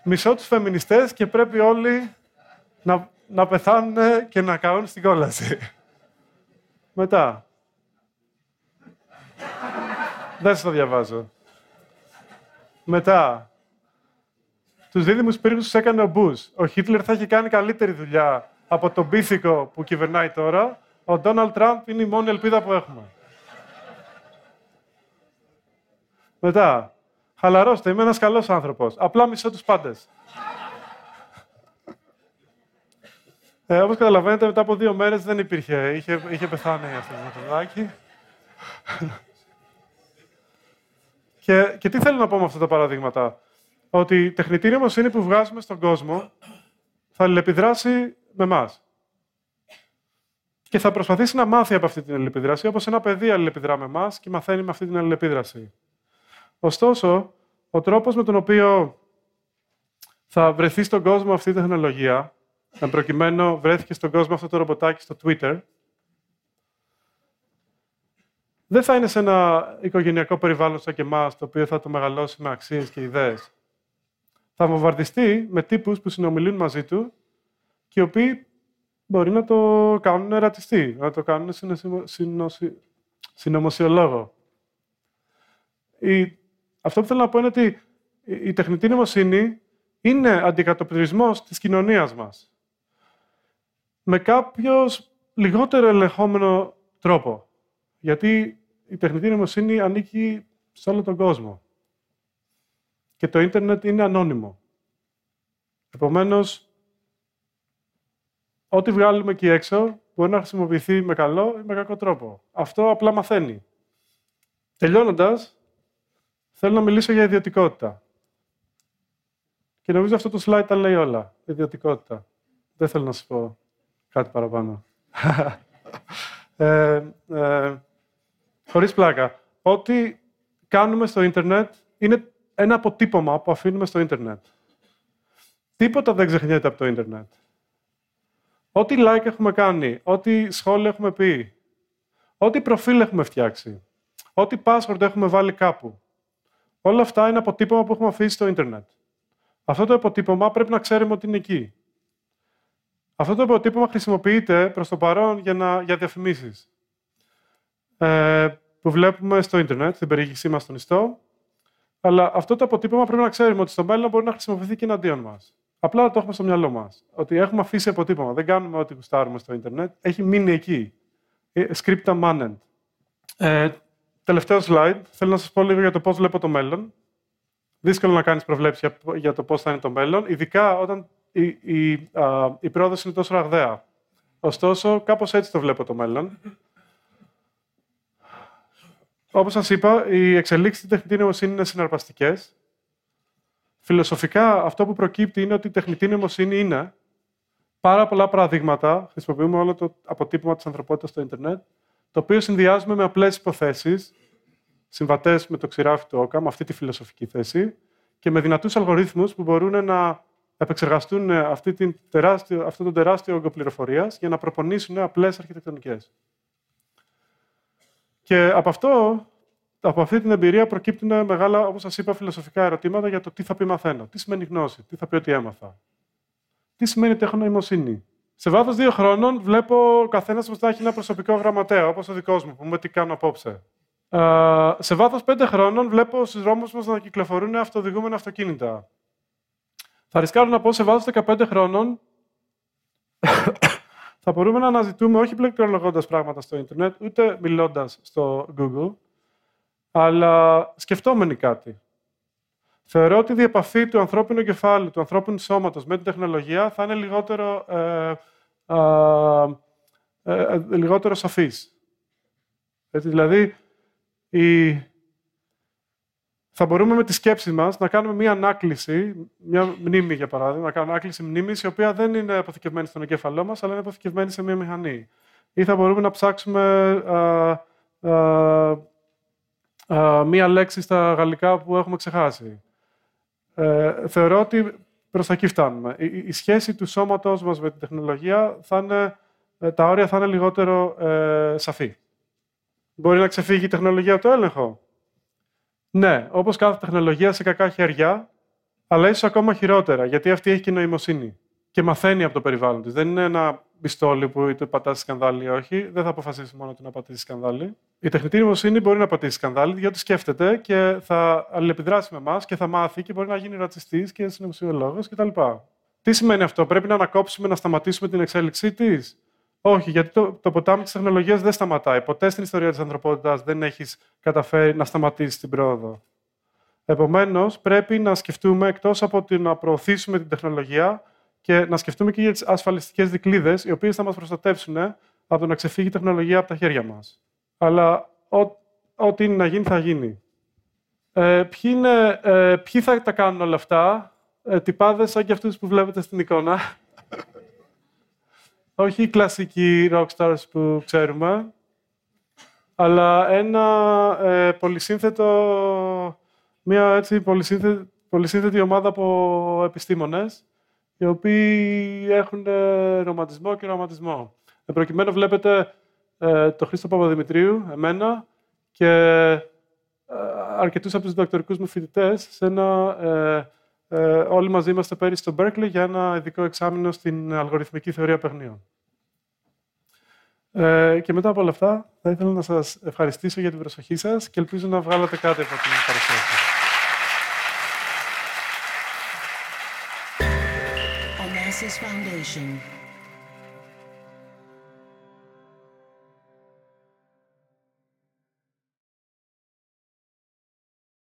Μισώ τους φεμινιστές και πρέπει όλοι να, να πεθάνουν και να καούν στην κόλαση. Μετά. Δεν σας το διαβάζω. Μετά. Τους δίδυμους πύργους τους έκανε ο Μπούς. Ο Χίτλερ θα έχει κάνει καλύτερη δουλειά από τον πίθηκο που κυβερνάει τώρα. Ο Ντόναλντ Τραμπ είναι η μόνη ελπίδα που έχουμε. Μετά. Χαλαρώστε, είμαι ένας καλός άνθρωπος. Απλά μισώ τους πάντες. ε, όπως καταλαβαίνετε, μετά από δύο μέρες δεν υπήρχε. Είχε, είχε πεθάνει αυτό το δάκι. Και, και τι θέλω να πω με αυτά τα παραδείγματα. Ότι η τεχνητή νοημοσύνη που βγάζουμε στον κόσμο θα αλληλεπιδράσει με εμάς. Και θα προσπαθήσει να μάθει από αυτή την αλληλεπίδραση, όπως ένα παιδί αλληλεπιδρά με εμάς και μαθαίνει με αυτή την αλληλεπίδραση. Ωστόσο, ο τρόπος με τον οποίο θα βρεθεί στον κόσμο αυτή η τεχνολογία, εν προκειμένου βρέθηκε στον κόσμο αυτό το ρομποτάκι στο Twitter, δεν θα είναι σε ένα οικογενειακό περιβάλλον σαν και εμάς, το οποίο θα το μεγαλώσει με αξίες και ιδέες. Θα βομβαρδιστεί με τύπους που συνομιλούν μαζί του και οι οποίοι μπορεί να το κάνουν ρατσιστή, να το κάνουν συνωμοσιολόγο. Η... Αυτό που θέλω να πω είναι ότι η τεχνητή νοημοσύνη είναι αντικατοπτρισμός της κοινωνίας μας. Με κάποιο λιγότερο ελεγχόμενο τρόπο. Γιατί η τεχνητή νοημοσύνη ανήκει σε όλο τον κόσμο. Και το ίντερνετ είναι ανώνυμο. Επομένως, ό,τι βγάλουμε εκεί έξω μπορεί να χρησιμοποιηθεί με καλό ή με κακό τρόπο. Αυτό απλά μαθαίνει. Τελειώνοντας, θέλω να μιλήσω για ιδιωτικότητα. Και νομίζω αυτό το slide τα λέει όλα. Ιδιωτικότητα. Δεν θέλω να σας πω κάτι παραπάνω. ε, ε, χωρίς πλάκα. Ό,τι κάνουμε στο ίντερνετ είναι ένα αποτύπωμα που αφήνουμε στο ίντερνετ. Τίποτα δεν ξεχνιέται από το ίντερνετ. Ό,τι like έχουμε κάνει, ό,τι σχόλια έχουμε πει, ό,τι προφίλ έχουμε φτιάξει, ό,τι password έχουμε βάλει κάπου, όλα αυτά είναι αποτύπωμα που έχουμε αφήσει στο ίντερνετ. Αυτό το αποτύπωμα πρέπει να ξέρουμε ότι είναι εκεί. Αυτό το αποτύπωμα χρησιμοποιείται προς το παρόν για, να, για διαφημίσεις. Ε, που βλέπουμε στο ίντερνετ, στην περιήγησή μας στον ιστό. Αλλά αυτό το αποτύπωμα πρέπει να ξέρουμε ότι στο μέλλον μπορεί να χρησιμοποιηθεί και εναντίον μας. Απλά το έχουμε στο μυαλό μας. Ότι έχουμε αφήσει αποτύπωμα. Δεν κάνουμε ό,τι γουστάρουμε στο Ιντερνετ. Έχει μείνει εκεί. Scripta manent. Ε, τελευταίο slide. Θέλω να σας πω λίγο για το πώς βλέπω το μέλλον. Δύσκολο να κάνεις προβλέψεις για το πώς θα είναι το μέλλον, ειδικά όταν η, η, α, η πρόοδος είναι τόσο ραγδαία. Ωστόσο, κάπως έτσι το βλέπω το μέλλον. Όπως σας είπα, οι εξελίξεις της τεχνητής νοημοσύνης είναι συναρπαστικές. Φιλοσοφικά, αυτό που προκύπτει είναι ότι η τεχνητή νοημοσύνη είναι πάρα πολλά παραδείγματα. Χρησιμοποιούμε όλο το αποτύπωμα της ανθρωπότητας στο Ιντερνετ, το οποίο συνδυάζουμε με απλές υποθέσεις, συμβατές με το ξυράφι του Όκαμ, αυτή τη φιλοσοφική θέση, και με δυνατούς αλγορίθμους που μπορούν να επεξεργαστούν αυτή την τεράστιο, αυτό τον τεράστιο όγκο πληροφορίας για να προπονήσουν απλές αρχιτεκτονικές. Και από, αυτό, από αυτή την εμπειρία προκύπτουν μεγάλα, όπως σας είπα, φιλοσοφικά ερωτήματα για το τι θα πει μαθαίνω, τι σημαίνει γνώση, τι θα πει ότι έμαθα, τι σημαίνει τεχνοημοσύνη. Σε βάθος δύο χρόνων βλέπω ο καθένας μας να έχει ένα προσωπικό γραμματέα, όπως ο δικός μου, που μου τι κάνω απόψε. Uh, σε βάθος πέντε χρόνων βλέπω στους δρόμους μας να κυκλοφορούν αυτοοδηγούμενα αυτοκίνητα. Θα ρισκάρω να πω σε βάθος δεκαπέντε χρόνων θα μπορούμε να αναζητούμε, όχι πληκτρολογώντας πράγματα στο ίντερνετ, ούτε μιλώντας στο Google, αλλά σκεφτόμενοι κάτι. Θεωρώ ότι η διεπαφή του ανθρώπινου κεφάλου, του ανθρώπινου σώματος με την τεχνολογία θα είναι λιγότερο, ε, ε, ε, λιγότερο σαφής. Έτσι, δηλαδή, Η... θα μπορούμε με τη σκέψη μας να κάνουμε μία ανάκληση, μία μνήμη για παράδειγμα, να κάνουμε ανάκληση μνήμης, η οποία δεν είναι αποθηκευμένη στον εγκέφαλό μας, αλλά είναι αποθηκευμένη σε μία μηχανή. Ή θα μπορούμε να ψάξουμε α, α, α, μία λέξη στα γαλλικά που έχουμε ξεχάσει. Ε, θεωρώ ότι προς τα εκεί φτάνουμε. Η, η σχέση του σώματός μας με την τεχνολογία, θα είναι, τα όρια θα είναι λιγότερο ε, σαφή. Μπορεί να ξεφύγει η τεχνολογία από το έλεγχο. Ναι, όπως κάθε τεχνολογία, σε κακά χέρια, αλλά ίσως ακόμα χειρότερα, γιατί αυτή έχει και νοημοσύνη και μαθαίνει από το περιβάλλον της. Δεν είναι ένα πιστόλι που είτε πατάσει σκανδάλι ή όχι, δεν θα αποφασίσει μόνο ότι να πατήσει σκανδάλι. Η τεχνητή νοημοσύνη μπορεί να πατήσει σκανδάλι, διότι σκέφτεται και θα αλληλεπιδράσει με εμάς και θα μάθει και μπορεί να γίνει ρατσιστής και συνωμοσιολόγος κτλ. Τι σημαίνει αυτό, πρέπει να ανακόψουμε, να σταματήσουμε την εξέλιξή της? Όχι, γιατί το, το ποτάμι της τεχνολογίας δεν σταματάει. Ποτέ στην ιστορία της ανθρωπότητας δεν έχεις καταφέρει να σταματήσεις την πρόοδο. Επομένως, πρέπει να σκεφτούμε, εκτός από το να προωθήσουμε την τεχνολογία, και να σκεφτούμε και για τις ασφαλιστικές δικλείδες, οι οποίες θα μας προστατεύσουν από το να ξεφύγει η τεχνολογία από τα χέρια μας. Αλλά ό,τι είναι να γίνει, θα γίνει. Ε, ποιοι, είναι, ε, ποιοι θα τα κάνουν όλα αυτά, ε, τυπάδες σαν και αυτούς που βλέπετε στην εικόνα. Όχι οι κλασικοί rockstars που ξέρουμε, αλλά ένα ε, πολυσύνθετο, μια έτσι πολυσύνθετη, πολυσύνθετη ομάδα από επιστήμονες, οι οποίοι έχουν ε, ρομαντισμό και ρομαντισμό. Εν προκειμένου βλέπετε ε, τον Χρήστο Παπαδημητρίου, εμένα, και ε, αρκετούς από τους διδακτορικούς μου φοιτητές, σε ένα... Ε, Ε, όλοι μαζί είμαστε πέρυσι στο Berkeley για ένα ειδικό εξάμεινο στην αλγοριθμική θεωρία παιχνίων. Ε, και μετά από όλα αυτά, θα ήθελα να σας ευχαριστήσω για την προσοχή σας και ελπίζω να βγάλατε κάτι από την παρουσίαση. Ωνάση Foundation.